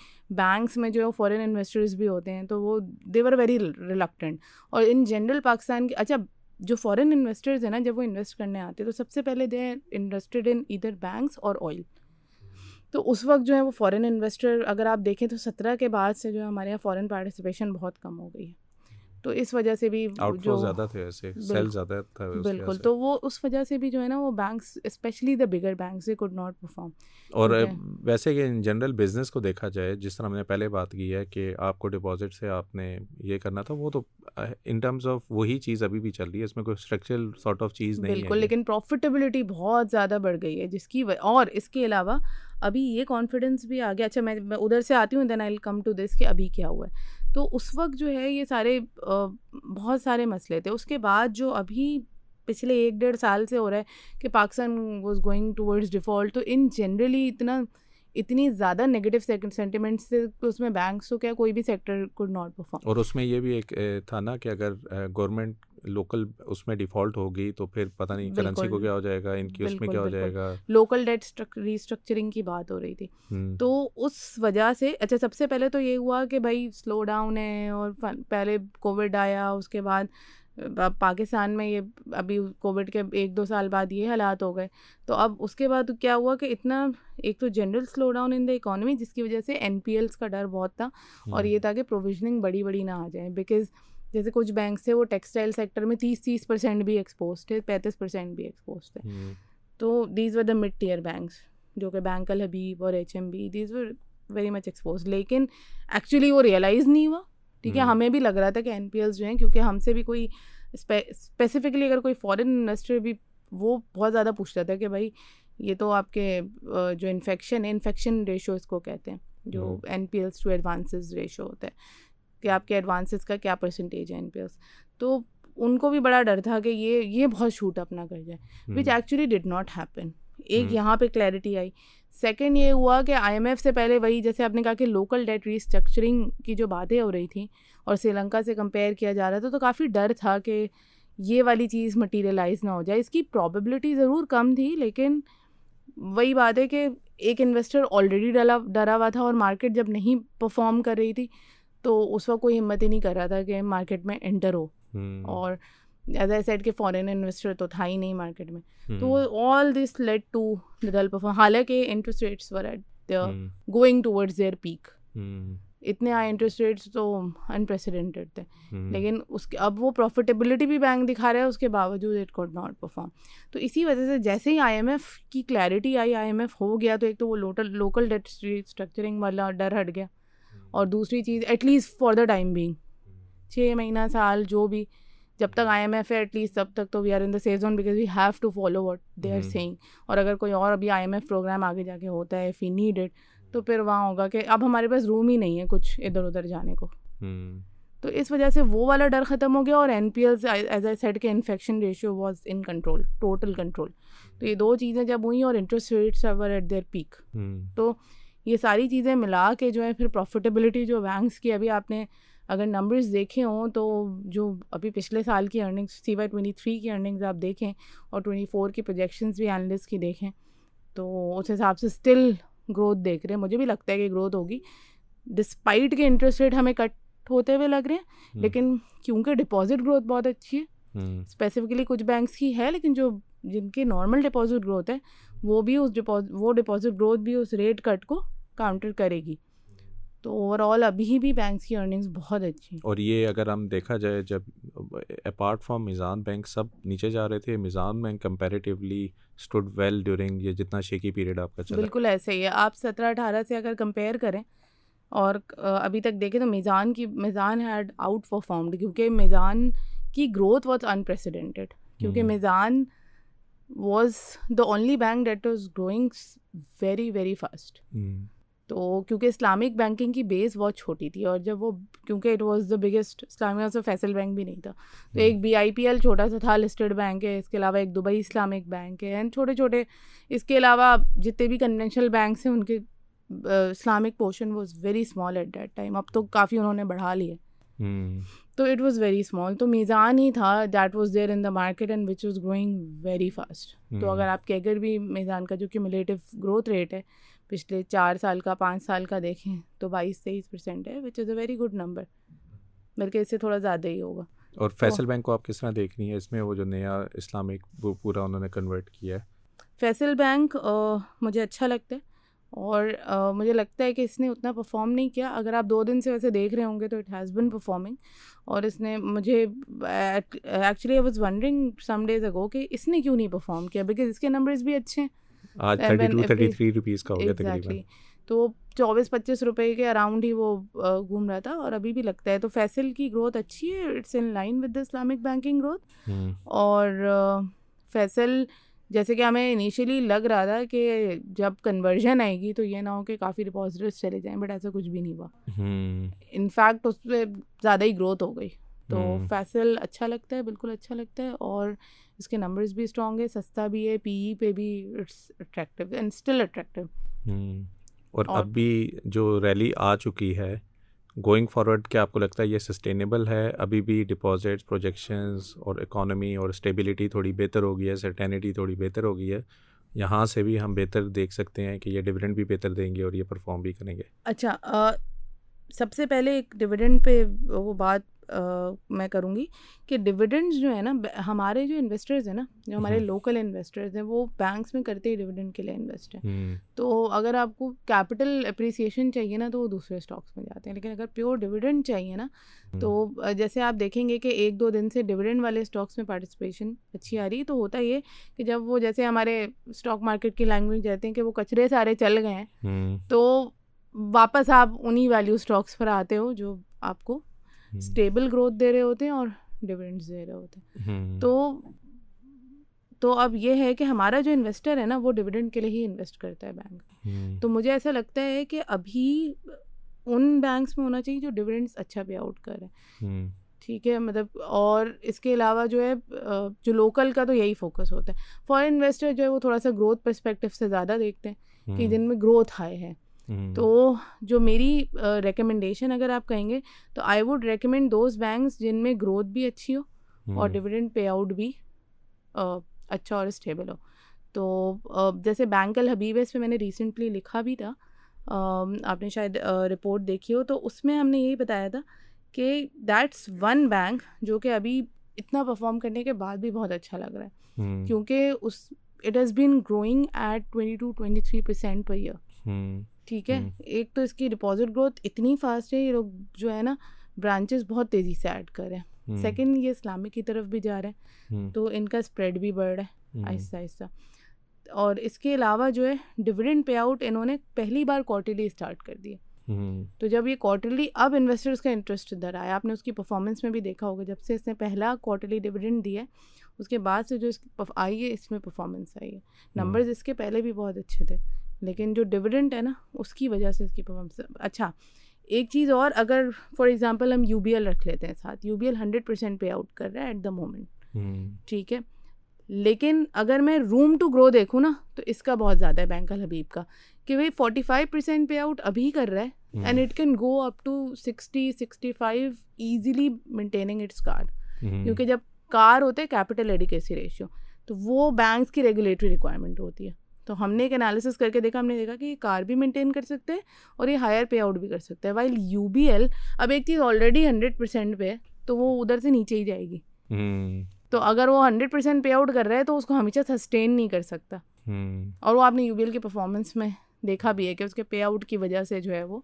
بینکس میں جو ہے فارن انویسٹرز بھی ہوتے ہیں تو وہ دے ور ویری ریلکٹنٹ. اور ان جنرل پاکستان کی اچھا جو فارن انویسٹرز ہیں نا جب وہ انویسٹ کرنے آتے ہیں تو سب سے پہلے they are interested in either banks اور آئل. تو اس وقت جو ہے وہ فارن انویسٹر اگر آپ دیکھیں تو سترہ کے بعد سے جو ہے ہمارے یہاں فارن پارٹیسپیشن بہت کم ہو گئی ہے. تو اس وجہ سے بھی آؤٹ فلو زیادہ تھے, ایسے سیل زیادہ تھا بالکل. تو وہ اس وجہ سے بھی جو ہے نا وہ banks especially the bigger banks they could not perform. اور ویسے کہ ان جنرل بزنس کو دیکھا جائے جس طرح ہم نے پہلے بات کی ہے کہ آپ کو ڈپازٹ سے آپ نے یہ کرنا تھا, وہ تو ان ٹرمز آف وہی چیز ابھی بھی چل رہی ہے, اس میں کوئی اسٹرکچرل سارٹ آف چیز نہیں ہے بالکل. لیکن پروفیٹیبلٹی بہت زیادہ بڑھ گئی ہے جس کی, اور اس کے علاوہ ابھی یہ کانفیڈنس بھی آ گیا. اچھا میں ادھر سے آتی ہوں دین آئی ول کم ٹو دس کہ ابھی کیا ہوا ہے. تو اس وقت جو ہے یہ سارے بہت سارے مسئلے تھے. اس کے بعد جو ابھی پچھلے ایک ڈیڑھ سال سے ہو رہا ہے کہ Pakistan was going towards default, تو ان جنرلی اتنا اتنی زیادہ نگیٹو سینٹیمنٹس تھے اس میں بینکس تو کیا کوئی بھی سیکٹر کوڈ ناٹ پرفارم. اور اس میں یہ بھی ایک تھا نا کہ اگر گورنمنٹ لوکل اس میں ڈیفالٹ ہوگی تو پھر پتہ نہیں کرنسی کو کیا ہو جائے گا, ان کی اس میں کیا ہو جائے گا. لوکل ڈیٹ ری اسٹرکچرنگ کی بات ہو رہی تھی تو اس وجہ سے اچھا سب سے پہلے تو یہ ہوا کہ بھائی سلو ڈاؤن ہے اور پہلے کووڈ آیا, اس کے بعد پاکستان میں یہ ابھی کووڈ کے ایک دو سال بعد یہ حالات ہو گئے. تو اب اس کے بعد کیا ہوا کہ اتنا ایک تو general slow down in the economy جس کی وجہ سے این پی ایلس کا ڈر بہت تھا, اور یہ تھا کہ پروویژننگ بڑی بڑی نہ آ جائیں, بیکاز جیسے کچھ بینکس تھے وہ ٹیکسٹائل سیکٹر میں تیس تیس پرسینٹ بھی ایکسپوز تھے, پینتیس پرسینٹ بھی ایکسپوز تھے. تو these were the mid tier banks جو کہ بینک الحبیب اور H M B, these were very much expose. لیکن ایکچولی وہ ریئلائز نہیں ہوا. ٹھیک ہے, ہمیں بھی لگ رہا تھا کہ این پی ایلس جو ہیں, کیونکہ ہم سے بھی کوئی اسپیسیفکلی اگر کوئی فارن انویسٹر بھی وہ بہت زیادہ پوچھتا تھا کہ بھائی یہ تو آپ کے جو انفیکشن ہے, انفیکشن ریشو اس کو کہتے ہیں, جو N P Ls to advances ratio ہوتا ہے کہ آپ کے ایڈوانسز کا کیا پرسنٹیج ہے این پی ایلس. تو ان کو بھی بڑا ڈر تھا کہ یہ یہ بہت شوٹ اپ نہ کر جائے, which actually did not happen. ایک یہاں پہ کلیئرٹی آئی. سیکنڈ یہ ہوا کہ آئی ایم ایف سے پہلے وہی جیسے آپ نے کہا کہ لوکل ڈیٹ ریسٹرکچرنگ کی جو باتیں ہو رہی تھیں اور سری لنکا سے کمپیئر کیا جا رہا تھا, تو کافی ڈر تھا کہ یہ والی چیز مٹیریلائز نہ ہو جائے. اس کی پرابیبلٹی ضرور کم تھی, لیکن وہی بات ہے کہ ایک انویسٹر آلریڈی ڈلا ڈرا ہوا تھا, اور مارکیٹ جب نہیں پرفارم کر رہی تھی تو اس وقت کوئی ہمت ہی نہیں کر رہا تھا کہ مارکیٹ میں انٹر ہو. اور ایز آئی سیڈ کہ فارن انویسٹر تو تھا ہی نہیں مارکیٹ میں, تو all this lead to the dull performance. حالانکہ interest rates were at going towards their peak, اتنے ہائی انٹرسٹ ریٹس تو انپریسیڈنٹڈ تھے, لیکن اس کے اب وہ پروفیٹیبلٹی بھی بینک دکھا رہا ہے, اس کے باوجود اٹ کوڈ ناٹ پرفارم. تو اسی وجہ سے جیسے ہی آئی ایم ایف کی کلیئرٹی آئی, آئی ایم ایف ہو گیا, تو ایک تو وہ لوکل لوکل ڈیٹ اسٹرکچرنگ والا ڈر ہٹ گیا, اور دوسری چیز at least for the time being چھ مہینہ سال جو بھی جب تک آئی ایم ایف ہے ایٹ لیسٹ تب تک تو we are in the safe zone, because we have to follow what they are seeing. اور اگر کوئی اور ابھی آئی ایم ایف پروگرام آگے جا کے ہوتا ہے اف وی نیڈ اٹ, تو پھر وہاں ہوگا کہ اب ہمارے پاس روم ہی نہیں ہے کچھ ادھر ادھر جانے کو. تو اس وجہ سے وہ والا ڈر ختم ہو گیا, اور N P Ls as I said کے infection ratio was in control, total control. تو یہ دو چیزیں جب ہوئیں, اور interest rates were at their peak, تو یہ ساری چیزیں ملا کے جو ہے پھر پروفیٹیبلٹی جو بینکس کی, ابھی آپ نے اگر نمبرز دیکھے ہوں تو جو ابھی پچھلے سال کی earnings C Y twenty three کی ارننگز آپ دیکھیں, اور ٹوئنٹی فور کی پروجیکشنز بھی اینالسٹ کی دیکھیں, تو اس حساب سے اسٹل گروتھ دیکھ رہے ہیں. مجھے بھی لگتا ہے کہ گروتھ ہوگی ڈسپائٹ کے انٹرسٹ ریٹ ہمیں کٹ ہوتے ہوئے لگ رہے ہیں, لیکن کیونکہ ڈپازٹ گروتھ بہت اچھی ہے اسپیسیفکلی کچھ بینکس کی ہے, لیکن جو جن کے نارمل ڈپازٹ گروتھ ہے وہ بھی اس ڈپازٹ وہ ڈپازٹ گروتھ بھی اس ریٹ کٹ کو کاؤنٹر کرے گی. تو اوور آل ابھی بھی بینکس کی ارننگز بہت اچھی. اور یہ اگر ہم دیکھا جائے جب اپارٹ فرام میزان بینک سب نیچے جا رہے تھے, Meezan bank comparatively stood well during یہ جتنا شیکی پیریڈ آپ کا چلا. بالکل ایسے ہی ہے. آپ سترہ اٹھارہ سے اگر کمپیئر کریں اور ابھی تک دیکھیں تو میزان کی میزان ہیڈ آؤٹ پرفارمڈ, کیونکہ میزان کی گروتھ واز انپریسیڈنٹڈ, کیونکہ Meezan was the only bank that was growing very very fast. تو کیونکہ اسلامک بینکنگ کی بیس بہت چھوٹی تھی, اور جب وہ کیونکہ it was the biggest Islamia سے فیصل بینک بھی نہیں تھا, تو ایک بی آئی پی ایل چھوٹا سا تھا, لسٹڈ بینک ہے, اس کے علاوہ ایک دبئی اسلامک بینک ہے, اینڈ چھوٹے چھوٹے اس کے علاوہ جتنے بھی کنونشنل بینکس ہیں ان کے Islamic portion was very small at that time. اب تو کافی انہوں نے بڑھا لیے, تو اٹ واز ویری اسمال. تو میزان ہی تھا that was there in the market and which was growing very fast. تو اگر آپ کیگر بھی میزان کا جو کیومولیٹو گروتھ ریٹ ہے پچھلے چار سال کا پانچ سال کا دیکھیں تو بائیس تیئیس پرسینٹ ہے, which is a very good number, بلکہ اس سے تھوڑا زیادہ ہی ہوگا. اور فیصل بینک کو آپ کس طرح دیکھ رہی ہیں اس میں, وہ جو نیا اسلامک وہ پورا انہوں نے کنورٹ کیا ہے فیصل بینک, مجھے اچھا لگتا ہے, اور uh, مجھے لگتا ہے کہ اس نے اتنا پرفارم نہیں کیا. اگر آپ دو دن سے ویسے دیکھ رہے ہوں گے تو اٹ ہیز بن پرفارمنگ, اور اس نے مجھے actually I was wondering some days ago کہ اس نے کیوں نہیں پرفارم کیا, بیکاز اس کے نمبرز بھی اچھے ہیں. آج بتیس تیس روپیز کا ہو گیا تقریباً, تو چوبیس پچیس روپے کے اراؤنڈ ہی وہ گھوم رہا تھا, اور ابھی بھی لگتا ہے. تو فیصل کی گروتھ اچھی ہے, it's in line with the Islamic banking growth. اور فیصل جیسے کہ ہمیں انیشیلی لگ رہا تھا کہ جب کنورژن آئے گی تو یہ نہ ہو کہ کافی ڈپازٹرس چلے جائیں, بٹ ایسا کچھ بھی نہیں ہوا, انفیکٹ اس پہ زیادہ ہی گروتھ ہو گئی. تو فیصل اچھا لگتا ہے, بالکل اچھا لگتا ہے, اور اس کے نمبرز بھی اسٹرانگ ہے, سستا بھی ہے, پی ای پہ بھی it's attractive and still attractive. اور اب بھی جو ریلی آ چکی ہے گوئنگ فارورڈ, کیا آپ کو لگتا ہے یہ سسٹینیبل ہے؟ ابھی بھی ڈپازٹس پروجیکشنز اور اکانومی اور اسٹیبلٹی تھوڑی بہتر ہو گئی ہے, سرٹینٹی تھوڑی بہتر ہو گئی ہے, یہاں سے بھی ہم بہتر دیکھ سکتے ہیں کہ یہ ڈویڈنڈ بھی بہتر دیں گے اور یہ پرفارم بھی کریں گے. اچھا, سب سے پہلے ایک ڈویڈنڈ پہ وہ بات میں کروں گی کہ ڈیویڈنڈز جو ہے نا ہمارے جو انویسٹرز ہیں نا جو ہمارے لوکل انویسٹرز ہیں وہ بینکس میں کرتے ہی ڈیویڈنڈ کے لیے انویسٹ ہیں. تو اگر آپ کو کیپٹل اپریسیشن چاہیے نا تو وہ دوسرے اسٹاکس میں جاتے ہیں, لیکن اگر پیور ڈیویڈنڈ چاہیے نا تو جیسے آپ دیکھیں گے کہ ایک دو دن سے ڈیویڈنڈ والے اسٹاکس میں پارٹیسپیشن اچھی آ رہی ہے. تو ہوتا یہ کہ جب وہ جیسے ہمارے اسٹاک مارکیٹ کی لینگویج کہتے ہیں کہ وہ کچرے سارے چل گئے ہیں تو واپس آپ انہی ویلیو اسٹاکس پر آتے ہو جو آپ کو اسٹیبل گروتھ دے رہے ہوتے ہیں اور ڈیویڈنڈس دے رہے ہوتے ہیں. تو تو اب یہ ہے کہ ہمارا جو انویسٹر ہے نا وہ ڈیویڈنڈ کے لیے ہی انویسٹ کرتا ہے بینک. تو مجھے ایسا لگتا ہے کہ ابھی ان بینکس میں ہونا چاہیے جو ڈیویڈنڈس اچھا پے آؤٹ کر رہے ہیں, ٹھیک ہے, مطلب. اور اس کے علاوہ جو ہے جو لوکل کا تو یہی فوکس ہوتا ہے. فارن انویسٹر جو ہے وہ تھوڑا سا گروتھ پرسپیکٹو سے زیادہ دیکھتے ہیں کہ جن میں گروتھ ہائی ہے. تو جو میری ریکمنڈیشن اگر آپ کہیں گے تو I would recommend those banks جن میں گروتھ بھی اچھی ہو اور ڈویڈنڈ پے آؤٹ بھی اچھا اور اسٹیبل ہو. تو جیسے بینک الحبیب ہے, اس پہ میں نے ریسنٹلی لکھا بھی تھا, آپ نے شاید رپورٹ دیکھی ہو, تو اس میں ہم نے یہی بتایا تھا کہ دیٹس ون بینک جو کہ ابھی اتنا پرفارم کرنے کے بعد بھی بہت اچھا لگ رہا ہے کیونکہ اس it has been growing at twenty two twenty three percent per year, ٹھیک ہے. ایک تو اس کی ڈپازٹ گروتھ اتنی فاسٹ ہے, یہ لوگ جو ہے نا برانچز بہت تیزی سے ایڈ کر رہے ہیں. سیکنڈ, یہ اسلامک کی طرف بھی جا رہے ہیں تو ان کا اسپریڈ بھی بڑھ رہا ہے آہستہ آہستہ. اور اس کے علاوہ جو ہے ڈویڈنڈ پے آؤٹ انہوں نے پہلی بار کوارٹرلی اسٹارٹ کر دی ہے. تو جب یہ کوارٹرلی اب انویسٹرس کا انٹرسٹ ادھر آیا, آپ نے اس کی پرفارمنس میں بھی دیکھا ہوگا, جب سے اس نے پہلا کوارٹرلی ڈویڈنڈ دیا ہے اس کے بعد سے جو اس کی آئی ہے اس میں پرفارمنس آئی ہے. نمبرز اس کے پہلے بھی بہت اچھے تھے لیکن جو ڈویڈنڈ ہے نا اس کی وجہ سے اس کی پرفارمنس. اچھا, ایک چیز اور, اگر فار ایگزامپل ہم یو بی ایل رکھ لیتے ہیں ساتھ, U B L hundred percent pay out کر رہا ہے ایٹ دا مومنٹ, ٹھیک ہے, لیکن اگر میں روم ٹو گرو دیکھوں نا تو اس کا بہت زیادہ ہے بینک الحبیب کا, کہ بھائی forty five percent pay out ابھی کر رہا ہے and it can go up to sixty sixty five easily maintaining its CAR, کیونکہ جب کار ہوتا ہے کیپٹل ایڈیکیسی ریشیو تو وہ بینکس کی ریگولیٹری ریکوائرمنٹ ہوتی ہے. تو ہم نے ایک انالیسس کر کے دیکھا, ہم نے دیکھا کہ یہ کار بھی مینٹین کر سکتے ہیں اور یہ ہائر پے آؤٹ بھی کر سکتے ہیں, وائل یو بی ایل اب ایک چیز آلریڈی ہنڈریڈ پرسینٹ پہ ہے تو وہ ادھر سے نیچے ہی جائے گی. تو اگر وہ ہنڈریڈ پرسینٹ پے آؤٹ کر رہا ہے تو اس کو ہمیشہ سسٹین نہیں کر سکتا, اور وہ آپ نے یو بی ایل کی پرفارمنس میں دیکھا بھی ہے کہ اس کے پے آؤٹ کی وجہ سے جو ہے وہ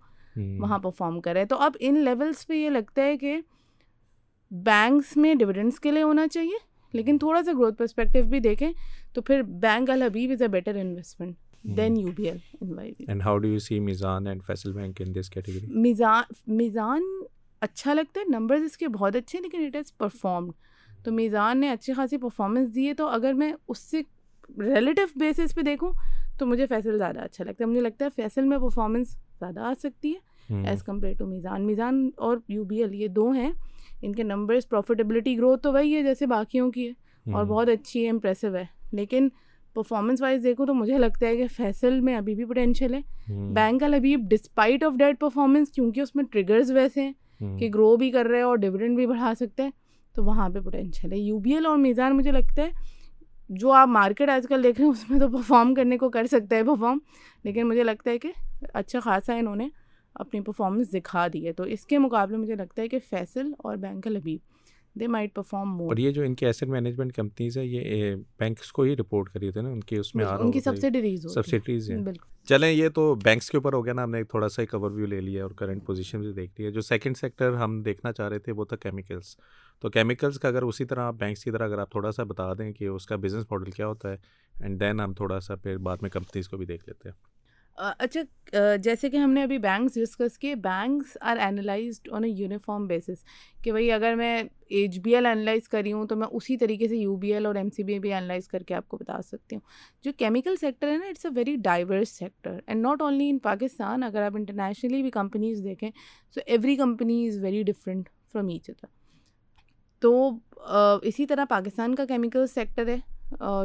وہاں پرفارم کر رہے ہیں. تو اب ان لیولس پہ یہ لگتا ہے کہ بینکس میں ڈویڈنڈس کے لیے ہونا چاہیے, لیکن تھوڑا سا گروتھ پرسپیکٹو بھی دیکھیں تو پھر بینک الحبیب is a better investment than U B L in my view. And how do you see Meezan and Faysal bank in this category? Meezan Meezan اچھا لگتا ہے, نمبرز اس کے بہت اچھے ہیں لیکن اٹ ہیز پرفارمڈ. تو میزان نے اچھی خاصی پرفارمنس دی ہے, تو اگر میں اس سے ریلیٹو بیسس پہ دیکھوں تو مجھے فیصل زیادہ اچھا لگتا ہے. مجھے لگتا ہے فیصل میں پرفارمنس زیادہ آ سکتی ہے ایز کمپیئر ٹو میزان. میزان اور یو بی ایل یہ دو ہیں, ان کے نمبرز پروفیٹیبلٹی گروتھ تو وہی ہے جیسے باقیوں کی ہے اور بہت اچھی ہے, امپریسو ہے, لیکن پرفارمنس وائز دیکھوں تو مجھے لگتا ہے کہ فیصل میں ابھی بھی پوٹینشیل ہے. بینک الحبیب ڈسپائٹ آف ڈیٹ پرفارمنس, کیونکہ اس میں ٹریگرز ویسے ہیں کہ گرو بھی کر رہے ہیں اور ڈویڈنڈ بھی بڑھا سکتے ہیں, تو وہاں پہ پوٹینشیل ہے. یو بی ایل اور میزان مجھے لگتا ہے جو آپ مارکیٹ آج کل دیکھ رہے ہیں اس میں تو پرفارم کرنے کو کر سکتا ہے پرفارم, لیکن مجھے لگتا ہے کہ اچھا خاصا انہوں نے اپنی پرفارمنس دکھا دی ہے. تو اس کے مقابلے مجھے لگتا ہے کہ فیصل اور بینک الحبیب دے مائٹ پرفارم مور. اور یہ جو ان کی ایسٹ مینجمنٹ کمپنیز ہیں یہ بینکس کو ہی رپورٹ کری ہوتے ہیں نا, ان کے اس میں ان کی سبسڈیریز سبسڈیریز ہیں. بالکل, چلیں یہ تو بینکس کے اوپر ہو گیا نا, ہم نے تھوڑا سا ایک اوور ویو لے لیا اور کرنٹ پوزیشن بھی دیکھ لی ہے. جو سیکنڈ سیکٹر ہم دیکھنا چاہ رہے تھے وہ تھا کیمیکلس. تو کیمیکلس کا اگر اسی طرح آپ بینکس کی طرح اگر آپ تھوڑا سا بتا دیں کہ اس کا بزنس ماڈل کیا ہوتا ہے, اینڈ دین ہم تھوڑا سا پھر بعد میں کمپنیز کو بھی دیکھ لیتے ہیں. اچھا, جیسے کہ ہم نے ابھی بینکس ڈسکس کیے, banks are analysed on a uniform basis, کہ بھائی اگر میں ایچ بی ایل اینالائز کری ہوں تو میں اسی طریقے سے یو بی ایل اور ایم سی بی بھی اینالائز کر کے آپ کو بتا سکتی ہوں. جو کیمیکل سیکٹر ہے نا it's a very diverse sector, and not only in Pakistan, اگر آپ انٹرنیشنلی بھی کمپنیز دیکھیں so every company is very different from each other. تو اسی طرح پاکستان کا کیمیکل سیکٹر ہے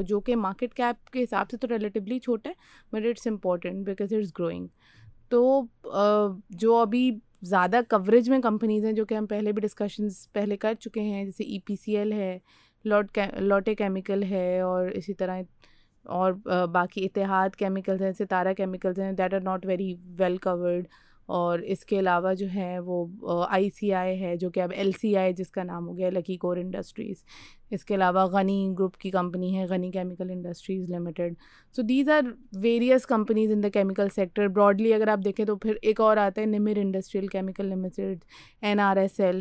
جو کہ مارکیٹ کیپ کے حساب سے تو ریلیٹیولی چھوٹا ہے but it's important because it's growing. تو جو ابھی زیادہ کوریج میں کمپنیز ہیں جو کہ ہم پہلے بھی ڈسکشنز پہلے کر چکے ہیں, جیسے ای پی سی ایل ہے, لوٹ لوٹے کیمیکل ہے, اور اسی طرح اور باقی اتحاد کیمیکلز ہیں, ستارہ کیمیکلز ہیں, that are not very well covered, اور اس کے علاوہ جو ہے وہ آئی سی آئی ہے جو کہ اب ایل سی آئی جس کا نام ہو گیا لکی کور انڈسٹریز. اس کے علاوہ غنی گروپ کی کمپنی ہے Ghani chemical industries limited. So these are various companies in the chemical sector. Broadly اگر آپ دیکھیں تو پھر ایک اور آتا ہے Nimir industrial chemical limited, N R S L,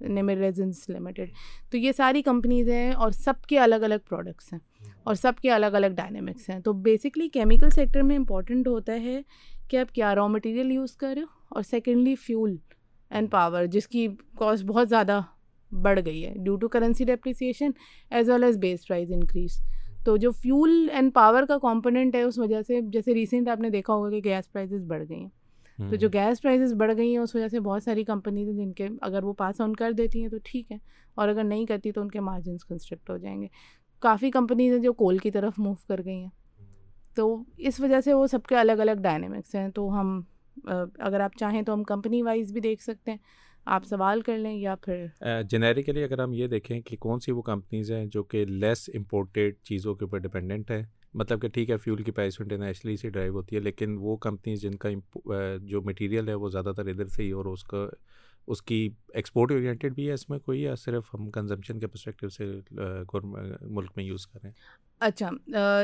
Nimir reasons limited. تو یہ ساری کمپنیز ہیں اور سب کے الگ الگ پروڈکٹس ہیں اور سب کے الگ الگ ڈائنامکس ہیں. تو بیسکلی کیمیکل سیکٹر میں امپورٹنٹ ہوتا ہے کہ آپ کیا را مٹیریل یوز کر رہے ہو, اور سیکنڈلی فیول اینڈ پاور جس کی کاسٹ بہت زیادہ بڑھ گئی ہے due to currency depreciation as well as base price increase. تو جو فیول اینڈ پاور کا کمپوننٹ ہے اس وجہ سے, جیسے ریسنٹ آپ نے دیکھا ہوگا کہ گیس پرائزز بڑھ گئی ہیں. تو جو گیس پرائزز بڑھ گئی ہیں اس وجہ سے بہت ساری کمپنیز ہیں جن کے اگر وہ پاس آن کر دیتی ہیں تو ٹھیک ہے, اور اگر نہیں کرتی تو ان کے مارجنس کنسٹرکٹ ہو جائیں گے. کافی کمپنیز ہیں جو کول کی طرف موو کر گئی ہیں. تو اس وجہ سے وہ سب کے الگ الگ ڈائنامکس ہیں. تو ہم اگر آپ چاہیں تو ہم کمپنی وائز بھی دیکھ سکتے ہیں, آپ سوال کر لیں, یا پھر جنریکلی اگر ہم یہ دیکھیں کہ کون سی وہ کمپنیز ہیں جو کہ لیس امپورٹیڈ چیزوں کے اوپر ڈیپینڈنٹ ہیں. مطلب کہ ٹھیک ہے فیول کی پرائس انٹرنیشنلی سے ڈرائیو ہوتی ہے, لیکن وہ کمپنیز جن کا جو مٹیریل ہے وہ زیادہ تر ادھر سے ہی, اور اس کا اس کی ایکسپورٹ اورینٹیڈ بھی ہے اس میں کوئی, یا صرف ہم کنزمپشن کے پرسپیکٹیو سے ملک میں یوز کریں؟ اچھا,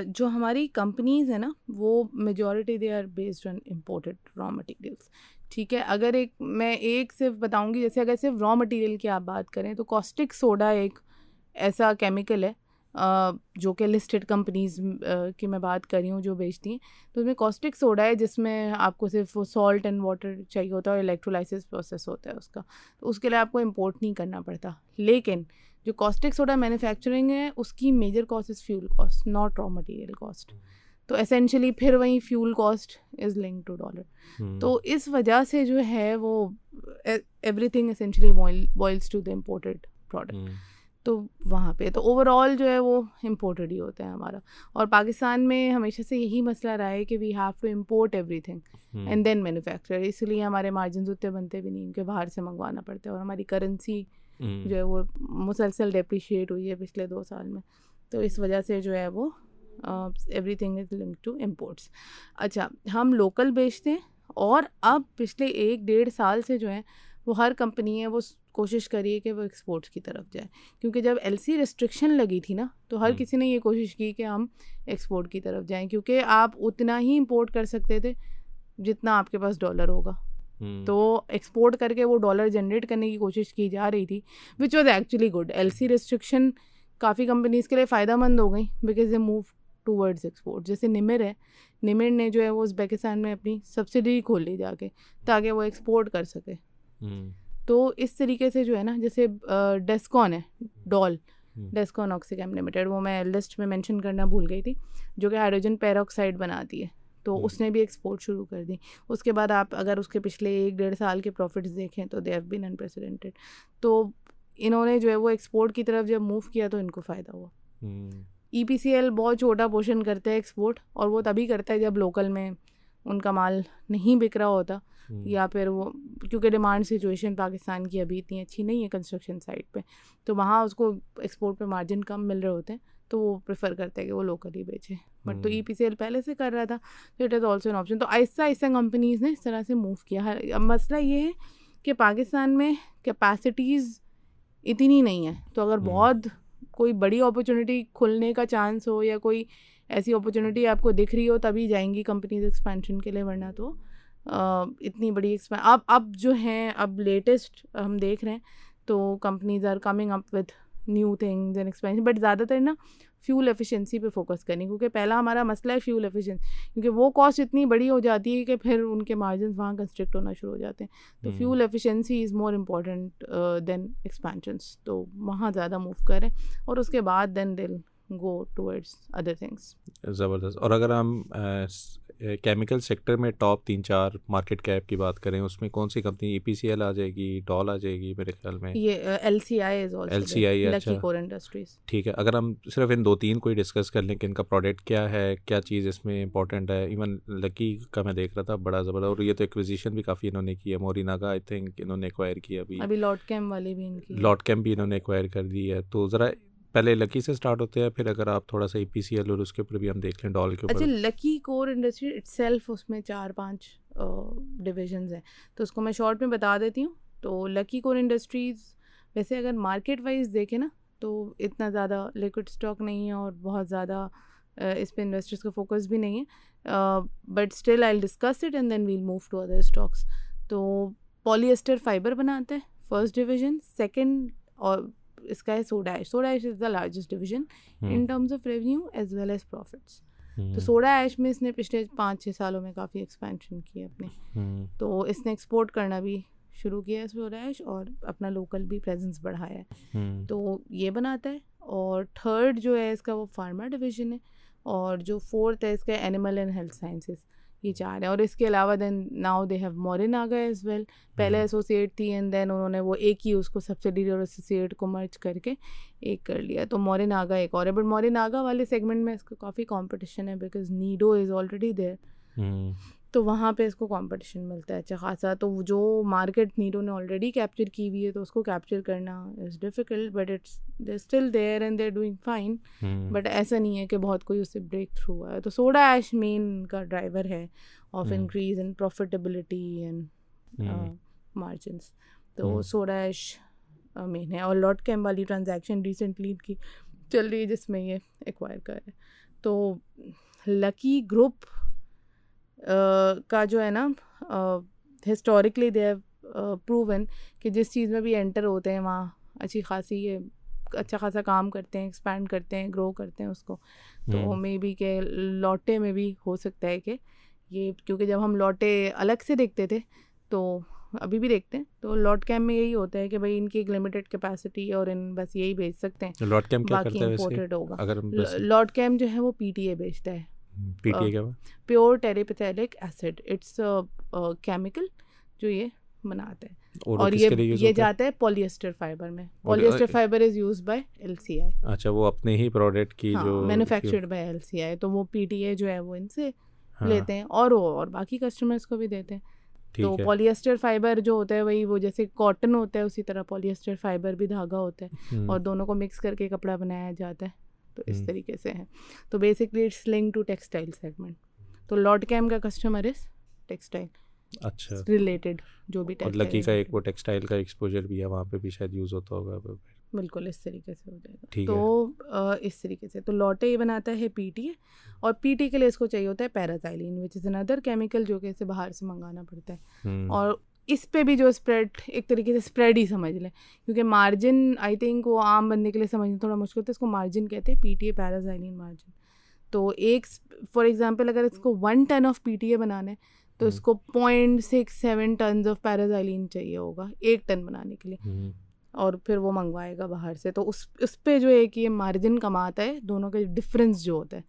جو ہماری کمپنیز ہیں نا وہ majority they are based on imported raw materials. ٹھیک ہے, اگر ایک میں ایک صرف بتاؤں گی, جیسے اگر صرف را مٹیریل کی آپ بات کریں تو کاسٹک سوڈا ایک ایسا کیمیکل ہے جو کہ لسٹڈ کمپنیز کی میں بات کر رہی ہوں جو بیچتی ہیں, تو اس میں کاسٹک سوڈا ہے جس میں آپ کو صرف وہ سالٹ اینڈ واٹر چاہیے ہوتا ہے اور الیکٹرولائسس پروسیس ہوتا ہے اس کا. تو اس کے لیے آپ کو امپورٹ نہیں کرنا پڑتا. لیکن جو کاسٹک سوڈا مینوفیکچرنگ ہے اس کی major cost is fuel cost, not raw material cost. تو اسینشلی پھر وہیں fuel cost is link to dollar. تو اس وجہ سے جو ہے وہ everything essentially boils to the imported product. تو وہاں پہ تو اوور آل جو ہے وہ امپورٹڈ ہی ہوتا ہے ہمارا. اور پاکستان میں ہمیشہ سے یہی مسئلہ رہا ہے کہ we have to import everything and then manufacture. اس لیے ہمارے مارجنز اتنے بنتے بھی نہیں کہ باہر سے منگوانا پڑتا ہے, اور ہماری کرنسی جو ہے وہ مسلسل ڈیپریشیٹ ہوئی ہے پچھلے دو سال میں. تو اس وجہ سے جو ہے وہ everything is link to imports. اچھا, ہم لوکل بیچتے ہیں, اور اب پچھلے ایک ڈیڑھ سال سے جو ہے وہ ہر کمپنی ہے وہ کوشش کریے کہ وہ ایکسپورٹس کی طرف جائے, کیونکہ جب ایل سی ریسٹرکشن لگی تھی نا تو ہر کسی نے یہ کوشش کی کہ ہم ایکسپورٹ کی طرف جائیں, کیونکہ آپ اتنا ہی امپورٹ کر سکتے تھے جتنا آپ کے پاس ڈالر ہوگا. تو ایکسپورٹ کر کے وہ ڈالر جنریٹ کرنے کی کوشش کی جا رہی تھی, which was actually good. L C restriction کافی کمپنیز کے لیے فائدہ مند ہو گئی because they move towards export. جیسے نمر ہے, نمر نے جو ہے وہ ازبیکستان میں اپنی سبسڈری کھول لی جا کے تاکہ وہ ایکسپورٹ کر سکے. تو اس طریقے سے جو ہے نا, جیسے ڈیسکون ہے, ڈال, ڈیسکون آکسیکیم لمیٹڈ, وہ میں لسٹ میں مینشن کرنا بھول گئی تھی, جو کہ ہائیڈروجن پیروکسائڈ بناتی ہے. تو اس نے بھی ایکسپورٹ شروع کر دی. اس کے بعد آپ اگر اس کے پچھلے ایک ڈیڑھ سال کے پروفٹس دیکھیں تو دے ہیو بین انپریسیڈنٹڈ. تو انہوں نے جو ہے وہ ایکسپورٹ کی طرف جب موو کیا تو ان کو فائدہ ہوا. ای پی سی ایل بہت چھوٹا پورشن کرتا ہے ایکسپورٹ, اور وہ تبھی کرتا ہے جب لوکل میں ان کا مال نہیں بک رہا ہوتا, یا پھر وہ کیونکہ ڈیمانڈ سچویشن پاکستان کی ابھی اتنی اچھی نہیں ہے کنسٹرکشن سائٹ پہ, تو وہاں اس کو ایکسپورٹ پہ مارجن کم مل رہے ہوتے ہیں, تو وہ پریفر کرتے ہیں کہ وہ لوکل ہی بیچے. بٹ تو ای پی سی ایل پہلے سے کر رہا تھا, تو it is also an option. تو آہستہ آہستہ کمپنیز نے اس طرح سے موو کیا. اب مسئلہ یہ ہے کہ پاکستان میں کیپیسٹیز اتنی نہیں ہیں, تو اگر بہت کوئی بڑی اپرچونیٹی کھلنے کا چانس ہو یا کوئی ایسی اپرچونیٹی آپ کو دکھ رہی ہو تبھی جائیں گی کمپنیز ایکسپینشن کے لیے, ورنہ تو Uh, اتنی بڑی ایکسپینڈ اب اب جو ہیں اب لیٹسٹ ہم دیکھ رہے ہیں تو companies are coming up with new things and expansion. But زیادہ تر نا فیول ایفیشینسی پہ فوکس کرنی, کیونکہ پہلا ہمارا مسئلہ ہے فیول ایفیشینسی, کیونکہ وہ کاسٹ اتنی بڑی ہو جاتی ہے کہ پھر ان کے مارجنز وہاں کنسٹرکٹ ہونا شروع ہو جاتے ہیں. تو fuel efficiency is more important than expansions. تو وہاں زیادہ موو کریں, اور اس کے بعد دین دل گو ٹورڈس ادر تھنگس. زبردست. اور اگر ہم کیمیکل سیکٹر میں ٹاپ تین چار مارکیٹ کیپ کی بات کریں, اس میں کون سی کمپنی؟ ای پی سی ایل آ جائے گی, ڈال آ جائے گی میرے خیال میں, یہ L C I is also L C I. Lucky Core Industries. ٹھیک ہے, اگر ہم صرف ان دو تین کو ہی ڈسکس کر لیں کہ ان کا پروڈکٹ کیا ہے, کیا چیز اس میں امپورٹنٹ ہے. ایون لکی کا میں دیکھ رہا تھا بڑا زبردست, اور یہ تو ایکویزیشن بھی کافی انہوں نے کی ہے, مورینا کا آئی تھنک انہوں نے ایکوائر کیا, ابھی ابھی لاٹ کیم والی بھی ان کی, لاٹ کیم بھی انہوں نے ایکوائر کر دی ہے. تو ذرا پہلے لکی سے اسٹارٹ ہوتے ہیں, پھر اگر آپ تھوڑا سا ای پی سی ایل اور اس کے اوپر بھی ہم دیکھ لیں, ڈال کے اوپر. اچھا, Lucky Core industry itself اس میں چار پانچ ڈویژنز ہیں, تو اس کو میں شارٹ میں بتا دیتی ہوں. تو لکی کور انڈسٹریز ویسے اگر مارکیٹ وائز دیکھیں نا تو اتنا زیادہ لیکوڈ سٹاک نہیں ہے اور بہت زیادہ اس پہ انویسٹرز کا فوکس بھی نہیں ہے, but still I will discuss it and then we'll move to other stocks. تو پولی ایسٹر فائبر بناتے ہیں فرسٹ ڈویژن, سیکنڈ اور اس کا ہے soda ash. Soda ash is the largest division in terms of revenue as well as profits. تو soda ash میں اس نے پچھلے پانچ چھ سالوں میں کافی ایکسپینشن کی ہے اپنے, تو اس نے ایکسپورٹ کرنا بھی شروع کیا ہے سوڈا ایش اور اپنا لوکل بھی پریزنس بڑھایا ہے, تو یہ بناتا ہے. اور تھرڈ جو ہے اس کا وہ فارما ڈویژن ہے, اور جو فورتھ ہے اس کا اینیمل اینڈ ہیلتھ سائنسز, یہ چار ہیں. اور اس کے علاوہ دین ناؤ دے ہیو مورن آ گیا ایز ویل, پہلے ایسوسیٹ تھی اینڈ دین انہوں نے وہ ایک ہی اس کو سبسیڈری اور ایسوسیٹ کو مرج کر کے ایک کر لیا, تو مورن آگا ایک اور ہے. بٹ مورن آگا والے سیگمنٹ میں اس کا کافی کمپٹیشن ہے بیکاز نیڈو از آلریڈی دیر, تو وہاں پہ اس کو کمپٹیشن ملتا ہے اچھا خاصا. تو جو مارکیٹ نیڈو نے آلریڈی کیپچر کی ہوئی ہے تو اس کو کیپچر کرنا is difficult, but it's they still there and they doing fine, but ایسا نہیں ہے کہ بہت کوئی اس سے بریک تھرو ہوا ہے. تو سوڈا ایش مین کا ڈرائیور ہے of increase in profitability and margins, تو سوڈا ایش مین ہے. اور لاٹ کیم والی ٹرانزیکشن ریسنٹلی کی چل رہی ہے جس میں یہ ایکوائر کر رہے. تو لکی گروپ کا جو ہے نا ہسٹوریکلی دے ہیو پروون کہ جس چیز میں بھی انٹر ہوتے ہیں وہاں اچھی خاصی یہ اچھا خاصا کام کرتے ہیں, ایکسپینڈ کرتے ہیں, گرو کرتے ہیں اس کو. تو مے بی کہ لوٹے میں بھی ہو سکتا ہے کہ یہ, کیونکہ جب ہم لوٹے الگ سے دیکھتے تھے تو ابھی بھی دیکھتے ہیں, تو لاٹ کیمپ میں یہی ہوتا ہے کہ بھائی ان کی ایک لمیٹڈ کیپیسٹی اور ان بس یہی بھیج سکتے ہیں, باقی امپورٹڈ ہوگا. لاٹ کیمپ جو ہے وہ پی ٹی اے بھیجتا ہے, پی ٹی اے کیا ہے؟ Pure terephthalic acid, it's chemical جو یہ بناتا ہے, اور یہ یہ جاتا ہے پولی ایسٹر فائبر میں. پولی Easter fibre is used by L C I. اچھا, وہ اپنے ہی پروڈکٹ کی جو manufactured by L C I, تو وہ پی ٹی اے جو ہے وہ ان سے لیتے ہیں اور اور باقی کسٹمرس کو بھی دیتے ہیں. تو پولی ایسٹر فائبر جو ہوتا ہے وہی وہ جیسے کاٹن ہوتا ہے اسی طرح پولی ایسٹر فائبر بھی دھاگا ہوتا ہے, اور دونوں کو مکس کر کے کپڑا بنایا جاتا ہے. تو اس طریقے سے ہے, تو basically it's link to textile segment. تو لاٹ کیم کا کسٹمر از ٹیکسٹائل, اچھا ریلیٹڈ جو بھی. اور لکی کا ایک وہ ٹیکسٹائل کا ایکسپوجر بھی ہے, وہاں پہ بھی شاید یوز ہوتا ہوگا. بالکل اس طریقے سے ہو جائے گا. تو اس طریقے سے تو لاٹے یہ بناتا ہے پی ٹی اے, اور پی ٹی کے لیے اس کو چاہیے ہوتا ہے پیرازائلین وچ از اندر کیمیکل جو کہ اسے باہر سے منگانا پڑتا ہے. اور اس پہ بھی جو اسپریڈ ایک طریقے سے اسپریڈ ہی سمجھ لیں, کیونکہ مارجن آئی تھنک وہ عام بندے کے لیے سمجھنا تھوڑا مشکل ہوتا ہے. اس کو مارجن کہتے ہیں, پی ٹی اے پیرازائلین مارجن. تو ایک فار ایگزامپل اگر اس کو one ton of P T A بنانا ہے تو اس کو point six seven tons of paraxylene چاہیے ہوگا ایک ٹن بنانے کے لیے, اور پھر وہ منگوائے گا باہر سے. تو اس اس پہ جو ہے کہ یہ مارجن کماتا ہے دونوں کے ڈفرینس جو ہوتا ہے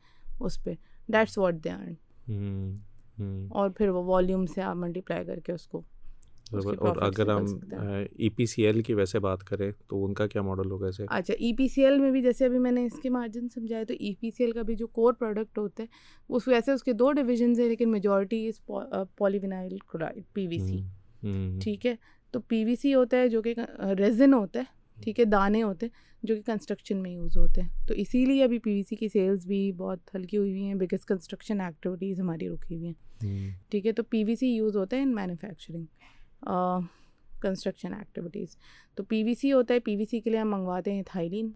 اس پہ, دیٹس واٹ دے ارن. اور پھر وہ والیوم سے آپ ملٹیپلائی کر کے اس کو. اور اگر ہم ای پی سی ایل کی ویسے بات کریں تو ان کا کیا ماڈل ہوگا ایسے؟ اچھا, ای پی سی ایل میں بھی جیسے ابھی میں نے اس کے مارجن سمجھایا, تو ای پی سی ایل کا بھی جو کور پروڈکٹ ہوتا ہے اس ویسے اس کے دو ڈویژنز ہیں, لیکن majority is polyvinyl chloride P V C. ٹھیک ہے, تو پی وی سی ہوتا ہے جو کہ ریزن ہوتا ہے, ٹھیک ہے, دانے ہوتے ہیں جو کہ کنسٹرکشن میں یوز ہوتے ہیں. تو اسی لیے ابھی پی وی سی کی سیلز بھی بہت ہلکی ہوئی ہوئی ہیں بیکاز کنسٹرکشن ایکٹیویٹیز ہماری رکی ہوئی ہیں. ٹھیک ہے, تو پی وی سی یوز ہوتا ہے ان مینوفیکچرنگ کنسٹرکشن ایکٹیویٹیز. تو پی وی سی ہوتا ہے, پی وی سی کے لیے ہم منگواتے ہیں ایتھائلین.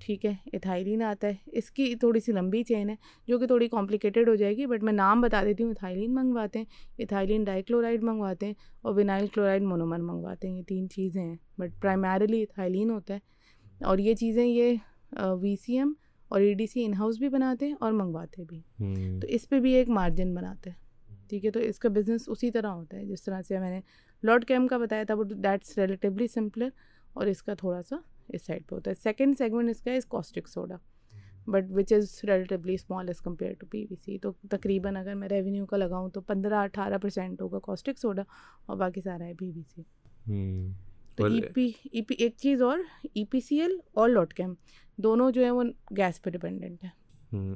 ٹھیک ہے, ایتھائلین آتا ہے, اس کی تھوڑی سی لمبی چین ہے جو کہ تھوڑی کمپلیکیٹڈ ہو جائے گی, بٹ میں نام بتا دیتی ہوں. ایتھائلین منگواتے ہیں, ایتھائلین ڈائی کلورائڈ منگواتے ہیں, اور وینائل کلورائڈ مونومر منگواتے ہیں. یہ تین چیزیں ہیں, بٹ پرائمریلی ایتھائلین ہوتا ہے. اور یہ چیزیں یہ وی سی ایم اور E D C in house بھی بناتے ہیں اور منگواتے بھی, تو اس پہ بھی ایک مارجن بناتے ہیں. ٹھیک ہے, تو اس کا بزنس اسی طرح ہوتا ہے جس طرح سے میں نے لاٹ کیم کا بتایا تھا, بٹ دیٹس ریلیٹیولی سمپلر, اور اس کا تھوڑا سا اس سائڈ پہ ہوتا ہے. سیکنڈ سیگمنٹ اس کا is caustic soda, but which is relatively small as compare to P V C. تو تقریباً اگر میں ریونیو کا لگاؤں تو پندرہ اٹھارہ پرسینٹ ہوگا کاسٹک سوڈا, اور باقی سارا ہے پی وی سی. تو ای پی ای پی ایک چیز اور, ای پی سی ایل اور لاٹ کیم دونوں جو ہیں وہ گیس پہ ڈپینڈنٹ ہیں,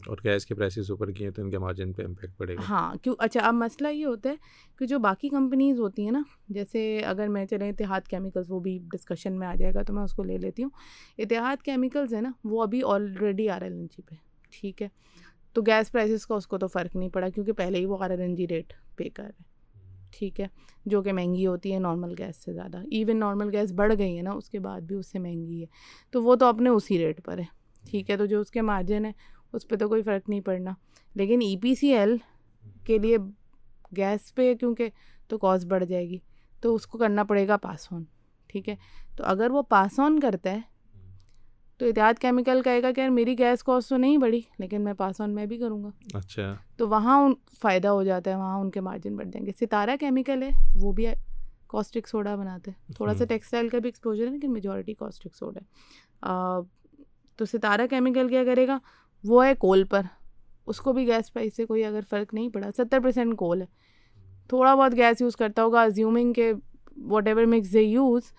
اور گیس کے پرائسز اوپر کیے تو ان کے مارجن پہ امپیکٹ پڑے گا. ہاں, کیوں؟ اچھا, اب مسئلہ یہ ہوتا ہے کہ جو باقی کمپنیز ہوتی ہیں نا, جیسے اگر میں چلیں اتحاد کیمیکلز, وہ بھی ڈسکشن میں آ جائے گا تو میں اس کو لے لیتی ہوں. اتحاد کیمیکلز ہے نا, وہ ابھی already R L N G پہ, ٹھیک ہے, تو گیس پرائسز کا اس کو تو فرق نہیں پڑا کیونکہ پہلے ہی وہ R L N G rate pay کر رہے ہیں. ٹھیک ہے, جو کہ مہنگی ہوتی ہے نارمل گیس سے زیادہ. ایون نارمل گیس بڑھ گئی ہے نا اس کے بعد بھی اس سے مہنگی ہے, تو وہ تو اپنے اسی ریٹ پر ہے, ٹھیک ہے, تو جو اس کے مارجن ہے اس پہ تو کوئی فرق نہیں پڑنا. لیکن ای پی سی ایل کے لیے گیس پہ کیونکہ تو کاسٹ بڑھ جائے گی, تو اس کو کرنا پڑے گا پاس آن, ٹھیک ہے. تو اگر وہ پاس آن کرتا ہے تو اتحاد کیمیکل کہے گا کہ یار میری گیس کاسٹ تو نہیں بڑھی لیکن میں پاس آن میں بھی کروں گا, اچھا, تو وہاں ان فائدہ ہو جاتا ہے, وہاں ان کے مارجن بڑھ جائیں گے. ستارہ کیمیکل ہے, وہ بھی کاسٹک سوڈا بناتے ہیں, تھوڑا سا ٹیکسٹائل کا بھی ایکسپوجر ہے لیکن میجورٹی کاسٹک سوڈا ہے. تو ستارہ کیمیکل کیا کرے گا, وہ ہے کول پر, اس کو بھی گیس پرائز سے کوئی اگر فرق نہیں پڑا, ستر پرسینٹ کول ہے, تھوڑا بہت گیس یوز کرتا ہوگا, ازیومنگ کہ whatever Max they use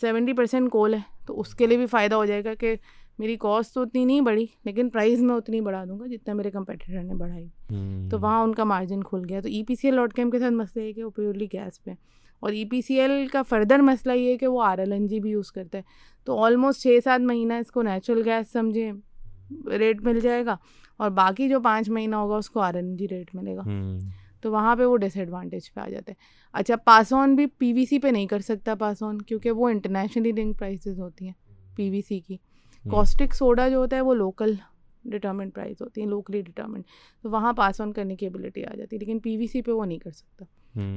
seventy percent coal ہے, تو اس کے لیے بھی فائدہ ہو جائے گا کہ میری کاسٹ تو اتنی نہیں بڑھی لیکن پرائز میں اتنی بڑھا دوں گا جتنا میرے کمپیٹیٹر نے بڑھائی, hmm. تو وہاں ان کا مارجن کھل گیا. تو E P C L dot com کے ساتھ مسئلہ ہے کہ وہ پیورلی گیس پہ, اور ای پی سی ایل کا فردر مسئلہ یہ ہے کہ وہ آر ایل این جی بھی یوز کرتا ہے, تو آلموسٹ چھ سات مہینہ اس کو نیچرل گیس سمجھیں ریٹ مل جائے گا, اور باقی جو پانچ مہینہ ہوگا اس کو آر این جی ریٹ ملے گا, hmm. تو وہاں پہ وہ ڈس ایڈوانٹیج پہ آ جاتے ہیں. اچھا, پاس آن بھی پی وی سی پہ نہیں کر سکتا پاس آن, کیونکہ وہ انٹرنیشنلی لنک پرائسز ہوتی ہیں پی وی سی کی. کاسٹک سوڈا جو ہوتا ہے وہ لوکل ڈٹرمنٹ پرائز ہوتی ہیں, لوکلی ڈٹرمنٹ, تو وہاں پاس آن کرنے کی ایبلٹی آ جاتی ہے, لیکن پی وی سی پہ وہ نہیں کر سکتا.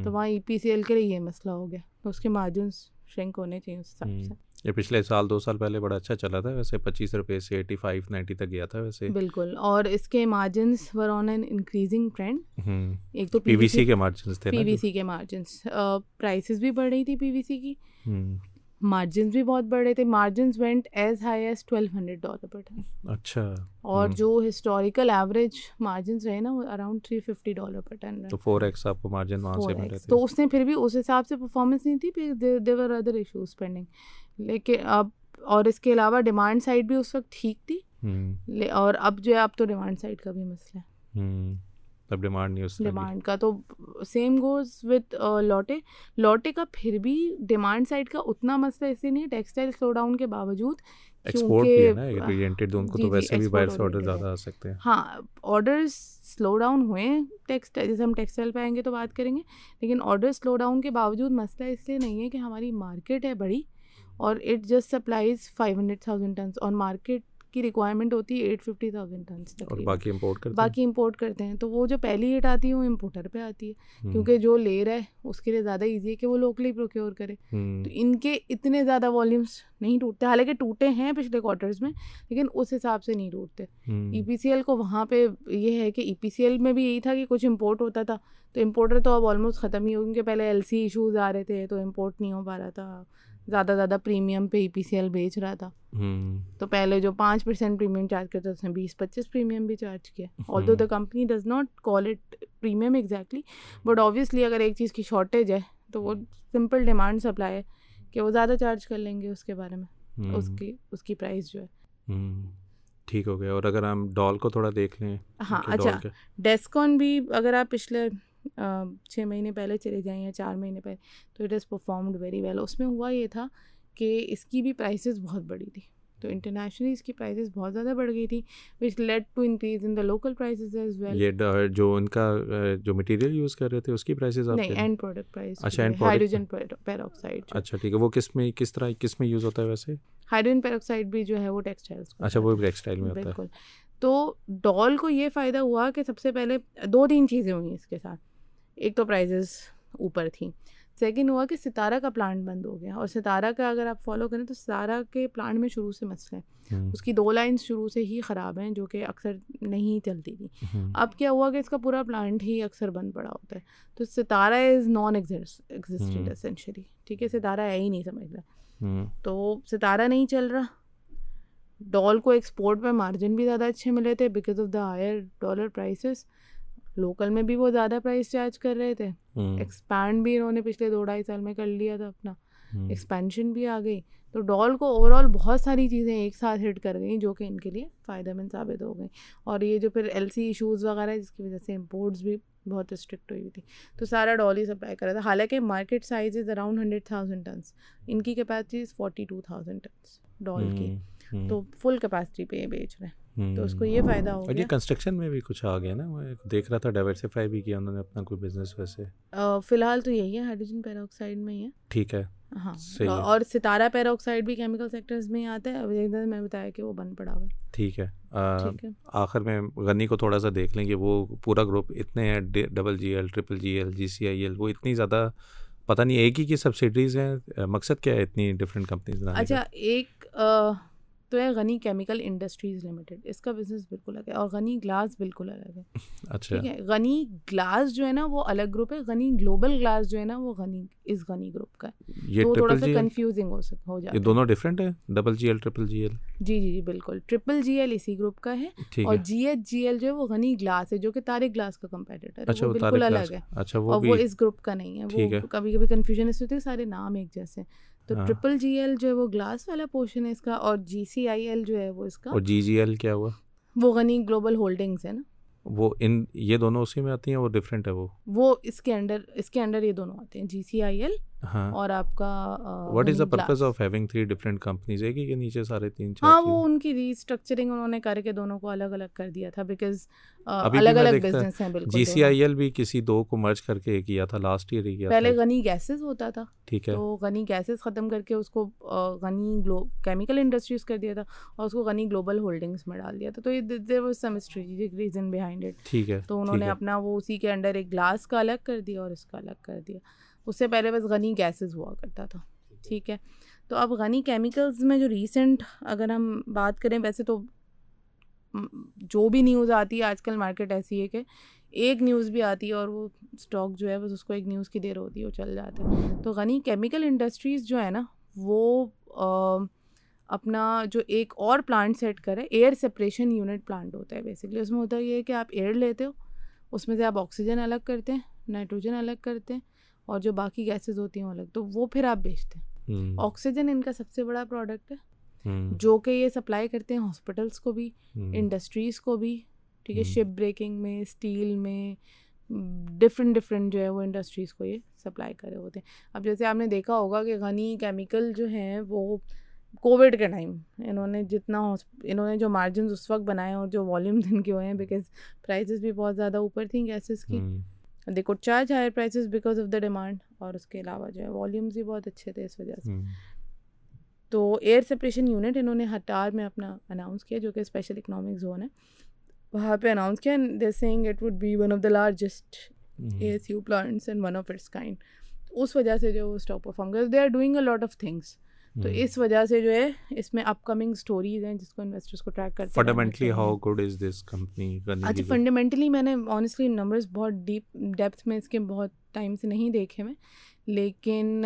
تو وہاں ای پی سی ایل کے لیے یہ مسئلہ ہو گیا, تو اس کے مارجنس شرنک ہونے چاہیے اس حساب سے. یہ پچھلے سال دو سال پہلے بڑا اچھا چلا تھا ویسے, پچیس روپے سے ایٹی فائیو نائنٹی تک گیا تھا ویسے, بالکل, اور اس کے margins were on an increasing trend. ایک تو پی وی سی کے مارجنس تھے, پی وی سی کے مارجنس پرائسز بھی بڑھ رہی تھی پی وی سی کی, مارجنس بھی بہت بڑھ رہے تھے, margins went as high as twelve hundred dollar per ton, اچھا, اور جو ہسٹوریکل ایوریج مارجنس رہے نا وہ around three fifty dollar per ton رہے, تو فور ایکس آپ کو مارجن وہاں سے مل رہے تھے. تو اس نے پھر بھی اس حساب سے پرفارمنس نہیں تھی, پھر they were other issues pending, لیکن اب, اور اس کے علاوہ ڈیمانڈ سائڈ بھی اس وقت ٹھیک تھی, اور اب جو ہے اب تو ڈیمانڈ سائڈ کا بھی مسئلہ ہے, اب ڈیمانڈ نہیں, اس ڈیمانڈ کا تو سیم گوز وتھ لوٹے. لوٹے کا پھر بھی ڈیمانڈ سائڈ کا اتنا مسئلہ اس لیے نہیں ہے ٹیکسٹائل سلو ڈاؤن کے باوجود, ایکسپورٹ بھی ہے نا اورینٹڈ, تو ان کو تو ویسے بھی باہر سے آرڈر زیادہ آ سکتے ہیں. ہاں, آرڈرز سلو ڈاؤن ہوئے ہیں ٹیکسٹائل, جیسے ہم ٹیکسٹائل پہ آئیں گے تو بات کریں گے, لیکن آرڈر سلو ڈاؤن کے باوجود مسئلہ اس لیے نہیں ہے کہ ہماری مارکیٹ ہے بڑی اور it just supplies five hundred thousand tons, اور مارکیٹ کی ریکوائرمنٹ ہوتی ہے ایٹ ففٹی تھاؤزینڈ ٹنس تک, اور باقی امپورٹ کرتے ہیں, باقی امپورٹ کرتے ہیں. تو وہ جو پہلی ہٹ آتی ہے وہ امپورٹر پہ آتی ہے, کیونکہ جو لے رہا ہے اس کے لیے زیادہ ایزی ہے کہ وہ لوکلی پروکیور کرے, تو ان کے اتنے زیادہ والیومس نہیں ٹوٹتے, حالانکہ ٹوٹے ہیں پچھلے کوارٹرز میں لیکن اس حساب سے نہیں ٹوٹتے. ای پی سی ایل کو وہاں پہ یہ ہے کہ ای پی سی ایل میں بھی یہی تھا کہ کچھ امپورٹ ہوتا تھا تو امپورٹر تو اب آلموسٹ ختم ہی ہو گئے, کیونکہ پہلے ایل سی ایشوز آ رہے تھے تو امپورٹ نہیں ہو پا رہا تھا, زیادہ زیادہ پریمیم پہ ای پی سی ایل بیچ رہا تھا, تو پہلے جو پانچ پرسینٹ پریمیم چارج کرتا تھا اس نے بیس پچیس پریمیم بھی چارج کیا, although the company does not call it premium exactly, but obviously اگر ایک چیز کی شارٹیج ہے تو وہ سمپل ڈیمانڈ سپلائی ہے کہ وہ زیادہ چارج کر لیں گے اس کے بارے میں, اس کی اس کی پرائز جو ہے ٹھیک ہو گیا. اور اگر ہم ڈال کو تھوڑا دیکھ لیں, ہاں اچھا, ڈیسکون بھی اگر آپ پچھلے چھ مہینے پہلے چلے جائیں یا چار مہینے پہلے, تو it has performed very well. اس میں ہوا یہ تھا کہ اس کی بھی پرائسز بہت بڑی تھی, تو انٹرنیشنلی اس کی پرائسز بہت زیادہ بڑھ گئی تھی, which lead to increase in the local prices as well. یہ جو ان کا جو مٹیریل یوز کر رہے تھے اس کی پرائسز آپ, نہیں اینڈ پروڈکٹ پرائز, اچھا ہائیڈروجن پیروکسائڈ, اچھا ٹھیک ہے, وہ کس میں کس طرح کس میں یوز ہوتا ہے ویسے؟ ہائیڈروجن پیروکسائڈ بھی جو ہے وہ ٹیکسٹائلس, اچھا وہ ٹیکسٹائل میں ہوتا ہے, بالکل. تو ڈال کو یہ فائدہ ہوا کہ سب سے پہلے دو تین چیزیں ہوئیں اس کے ساتھ, ایک تو پرائزز اوپر تھیں, سیکنڈ ہوا کہ ستارہ کا پلانٹ بند ہو گیا, اور ستارہ کا اگر آپ فالو کریں تو ستارہ کے پلانٹ میں شروع سے مسئلہ ہے, اس کی دو لائنز شروع سے ہی خراب ہیں جو کہ اکثر نہیں چلتی تھی. اب کیا ہوا کہ اس کا پورا پلانٹ ہی اکثر بند پڑا ہوتا ہے, تو ستارہ از نان ایگزسٹنٹ اسینشلی, ٹھیک ہے, ستارہ ہے ہی نہیں سمجھ رہا, تو ستارہ نہیں چل رہا. ڈال کو ایکسپورٹ پہ مارجن بھی زیادہ اچھے ملے تھے because of the higher dollar prices, local میں بھی وہ زیادہ پرائز چارج کر رہے تھے, ایکسپینڈ بھی انہوں نے پچھلے دو ڈھائی سال میں کر لیا تھا اپنا, ایکسپینشن بھی آ گئی, تو ڈال کو اوور آل بہت ساری چیزیں ایک ساتھ ہٹ کر گئیں جو کہ ان کے لیے فائدہ مند ثابت ہو گئیں. اور یہ جو پھر ایل سی ایشوز وغیرہ جس کی وجہ سے امپورٹس بھی بہت اسٹرکٹ ہوئی تھی, تو سارا ڈال ہی سپلائی کر رہا تھا, حالانکہ market size is around hundred thousand tons, ان کی capacity is forty two thousand tons ڈال کی, تو فل کیپیسٹی پہ یہ بیچ رہے ہیں. تو اس کو یہ فائدہ ہو گیا. اور کنسٹرکشن میں بھی کچھ آ گیا نا, میں دیکھ رہا تھا ڈائیورسیفائی بھی کیا انہوں نے اپنا کوئی بزنس. ویسے فی الحال تو یہی ہے, ہائیڈروجن پیروکسائڈ میں ہی ہے. ٹھیک ہے, ہاں. اور ستارہ پیروکسائڈ بھی کیمیکل سیکٹرز میں ہی آتا ہے. اب ایک دفعہ میں بتایا کہ وہ بند پڑا ہوا. ٹھیک ہے, آخر میں غنی کو تھوڑا سا دیکھ لیں کہ وہ پورا گروپ اتنے ہیں, double G L, triple G L, G C I L, وہ اتنی زیادہ پتہ نہیں ایک ہی کی سبسڈریز ہیں. مقصد کیا ہے اتنی ڈفرینٹ کمپنیز بنانے کا؟ اچھا, ایک تو ہے غنی کیمیکل انڈسٹریز لمیٹڈ, اس کا بزنس بالکل الگ ہے, اور غنی گلاس بالکل الگ ہے. اچھا, ٹھیک ہے. غنی گلاس جو ہے نا وہ الگ گروپ ہے, غنی گلوبل گلاس جو ہے نا وہ غنی اس غنی گروپ کا ہے. تو تھوڑا سا کنفیوزنگ ہو سکتا ہو جاتا ہے. یہ دونوں ڈفرینٹ ہے, double G L, triple G L. جی جی جی بالکل. ٹرپل جی ایل اسی گروپ کا ہے, اور جی ایچ جی ایل جو ہے وہ غنی گلاس ہے, جو کہ طارق گلاس کا کمپیٹیٹر ہے, وہ بالکل الگ ہے. اچھا, اور وہ اس گروپ کا نہیں ہے. وہ کبھی کبھی کنفیوژن اس ہوتی ہے, سارے نام ایک جیسے. تو ٹرپل جی ایل جو ہے وہ گلاس والا پورشن ہے اس کا, اور جی سی آئی ایل جو ہے وہ اس کا. اور جی جی ایل کیا ہوا؟ وہ غنی گلوبل ہولڈنگز ہے نا, وہ ان یہ دونوں اسی میں آتی ہیں, وہ ڈفرینٹ ہے. وہ وہ اس کے انڈر اس کے انڈر یہ دونوں آتے ہیں, جی سی آئی ایل اور آپ کا. What is the purpose of having three different companies? ایک ہی کے نیچے سارے تین چار. ہاں, وہ ان کی ری اسٹرکچرنگ انہوں نے کر کے دونوں کو الگ الگ کر دیا تھا, بیکاز الگ الگ بزنس ہیں. بالکل. جی سی آئی ایل بھی کسی دو کو مرج کر کے ایک کیا تھا لاسٹ ایئر ہی. پہلے غنی گیسز ہوتا تھا. ٹھیک ہے. تو غنی گیسز ختم کر کے اس کو غنی گلو کیمیکل انڈسٹریز کر دیا تھا, اور اس کو غنی گلوبل ہولڈنگس میں ڈال دیا تھا. تو there was some strategic reason behind it. ٹھیک ہے. تو انہوں نے اپنا وہ اسی کے انڈر ایک گلاس کا الگ کر دیا اور اس کا الگ کر دیا. اس سے پہلے بس غنی گیسز ہوا کرتا تھا. ٹھیک ہے. تو اب غنی کیمیکلز میں جو ریسنٹ اگر ہم بات کریں, ویسے تو جو بھی نیوز آتی ہے آج کل مارکیٹ ایسی ہے کہ ایک نیوز بھی آتی ہے اور وہ اسٹاک جو ہے بس اس کو ایک نیوز کی دیر ہوتی ہے, وہ چل جاتا ہے. تو غنی کیمیکل انڈسٹریز جو ہے نا وہ اپنا جو ایک اور پلانٹ سیٹ کرے, ایئر سپریشن یونٹ پلانٹ ہوتا ہے. بیسکلی اس میں ہوتا یہ ہے کہ آپ ایئر لیتے ہو, اس میں سے آپ آکسیجن الگ کرتے ہیں, نائٹروجن الگ کرتے ہیں, اور جو باقی گیسز ہوتی ہیں وہ الگ, تو وہ پھر آپ بیچتے ہیں. آکسیجن ان کا سب سے بڑا پروڈکٹ ہے, جو کہ یہ سپلائی کرتے ہیں ہاسپٹلس کو بھی, انڈسٹریز کو بھی. ٹھیک ہے. شپ بریکنگ میں, اسٹیل میں, ڈفرینٹ ڈفرینٹ جو ہے وہ انڈسٹریز کو یہ سپلائی کرے ہوتے ہیں. اب جیسے آپ نے دیکھا ہوگا کہ غنی کیمیکل جو ہیں وہ کووڈ کے ٹائم انہوں نے جتنا انہوں نے جو مارجنز اس وقت بنائے اور جو والیومز ان کے ہوئے ہیں, بیکاز پرائزز بھی بہت زیادہ اوپر تھیں گیسز کی, they could charge higher prices because of the demand, اور اس کے علاوہ جو ہے والیومز بھی بہت اچھے تھے اس وجہ سے. تو ایئر سپریشن یونٹ انہوں نے ہٹار میں اپنا اناؤنس کیا, جو کہ اسپیشل اکنامک زون ہے, وہاں پہ اناؤنس کیا. They saying it would be one of the largest A S U plants and one of its kind. اس وجہ سے جو وہ اسٹاک پرفارم کر, they are doing a lot of things. تو اس وجہ سے جو ہے اس میں اپ کمنگ اسٹوریز ہیں جس کو انویسٹرس کو ٹریک کرتے ہیں. Fundamentally how good is this company? اچھا, فنڈامنٹلی میں نے آنیسٹلی نمبرز بہت ڈیپ ڈیپتھ میں اس کے بہت ٹائم سے نہیں دیکھے میں, لیکن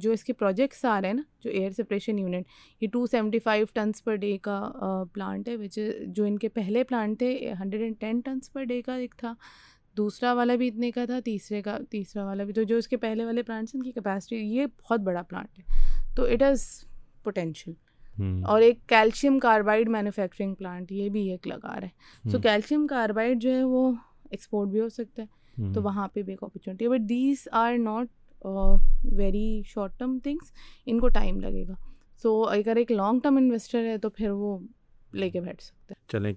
جو اس کے پروجیکٹس آ رہے ہیں نا, جو ایئر سپریشن یونٹ, یہ two seventy five tons per day کا پلانٹ ہے, وچ جو ان کے پہلے پلانٹ تھے hundred and ten tons per day کا ایک تھا, دوسرا والا بھی اتنے کا تھا, تیسرے کا تیسرا والا بھی. تو جو اس کے پہلے والے پلانٹس ہیں ان کی کیپیسٹی, یہ بہت بڑا پلانٹ ہے. تو اٹ از پوٹینشیل. اور ایک کیلشیم کاربائڈ مینوفیکچرنگ پلانٹ یہ بھی ایک لگا رہا ہے. سو کیلشیم کاربائڈ جو ہے وہ ایکسپورٹ بھی ہو سکتا ہے, تو وہاں پہ بھی ایک اپرچونیٹی ہے. But these are not very short term things, ان کو ٹائم لگے گا. سو اگر ایک لانگ ٹرم انویسٹر ہے تو پھر وہ لے کے بیٹھ سکتا ہے. چلیں,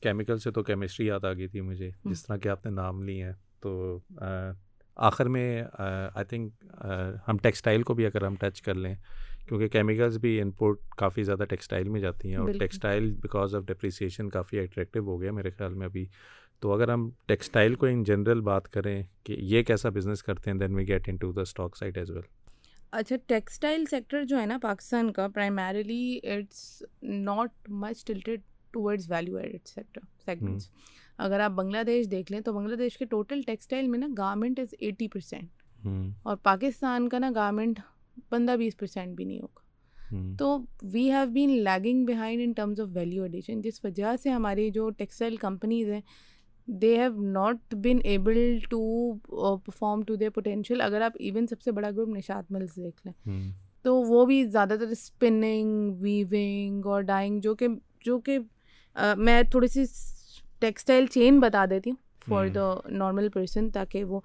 کیمیکل سے تو کیمسٹری یاد آ گئی تھی مجھے, جس طرح کہ آپ نے نام لی ہیں. تو آخر میں آئی تھنک ہم ٹیکسٹائل کو بھی اگر ہم ٹچ کر لیں, کیونکہ کیمیکلز بھی انپورٹ کافی زیادہ ٹیکسٹائل میں جاتی ہیں, اور ٹیکسٹائل بیکاز آف ڈپریسیشن کافی اٹریکٹیو ہو گیا میرے خیال میں ابھی. تو اگر ہم ٹیکسٹائل کو ان جنرل بات کریں کہ یہ کیسا بزنس کرتے ہیں, then we get in to the stock side as well. اچھا, ٹیکسٹائل سیکٹر جو ہے نا پاکستان کا, primarily it's not much tilted towards value added sector segments. اگر آپ بنگلہ دیش دیکھ لیں تو بنگلہ دیش کے ٹوٹل ٹیکسٹائل میں نا گارمنٹ از ایٹی پرسینٹ, اور پاکستان کا نا گارمنٹ پندرہ بیس پرسینٹ بھی نہیں ہوگا. تو we have been lagging behind in terms of value addition, جس وجہ سے ہماری جو ٹیکسٹائل کمپنیز ہیں they have not been able to perform to their potential. اگر آپ ایون سب سے بڑا گروپ نشاط ملز دیکھ لیں, تو وہ بھی زیادہ تر اسپننگ, ویونگ اور ڈائنگ, جو کہ جو کہ میں تھوڑی سی ٹیکسٹائل چین بتا دیتی ہوں فار دا نارمل پرسن, تاکہ وہ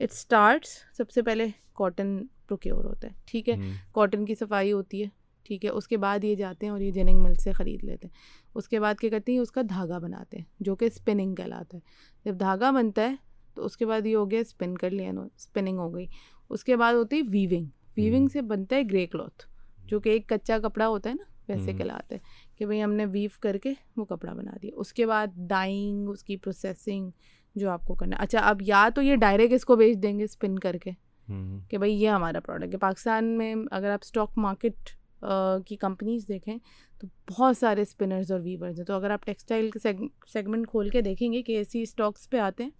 اٹ اسٹارٹس. سب سے پہلے کاٹن پروکیور ہوتا ہے. ٹھیک ہے. کاٹن کی صفائی ہوتی ہے. ٹھیک ہے. اس کے بعد یہ جاتے ہیں اور یہ جننگ مل سے خرید لیتے ہیں. اس کے بعد کیا کرتے ہیں, اس کا دھاگا بناتے ہیں جو کہ اسپننگ کہلاتا ہے. جب دھاگا بنتا ہے تو اس کے بعد یہ ہو گیا اسپن کر لیا, اسپننگ ہو گئی. اس کے بعد ہوتی ہے ویونگ. ویونگ سے بنتا ہے گرے کلوتھ, جو کہ ایک کچا کپڑا ہوتا ہے نا, ویسے کہلاتا ہے کہ بھئی ہم نے ویو کر کے وہ کپڑا بنا دیا. اس کے بعد ڈائنگ, اس کی پروسیسنگ جو آپ کو کرنا. اچھا اب یا تو یہ ڈائریکٹ اس کو بیچ دیں گے اسپن کر کے کہ بھئی یہ ہمارا پروڈکٹ ہے. پاکستان میں اگر آپ اسٹاک مارکیٹ کی کمپنیز دیکھیں تو بہت سارے اسپنرز اور ویورز ہیں. تو اگر آپ ٹیکسٹائل کے سیگمنٹ کھول کے دیکھیں گے کہ ایسی اسٹاکس پہ آتے ہیں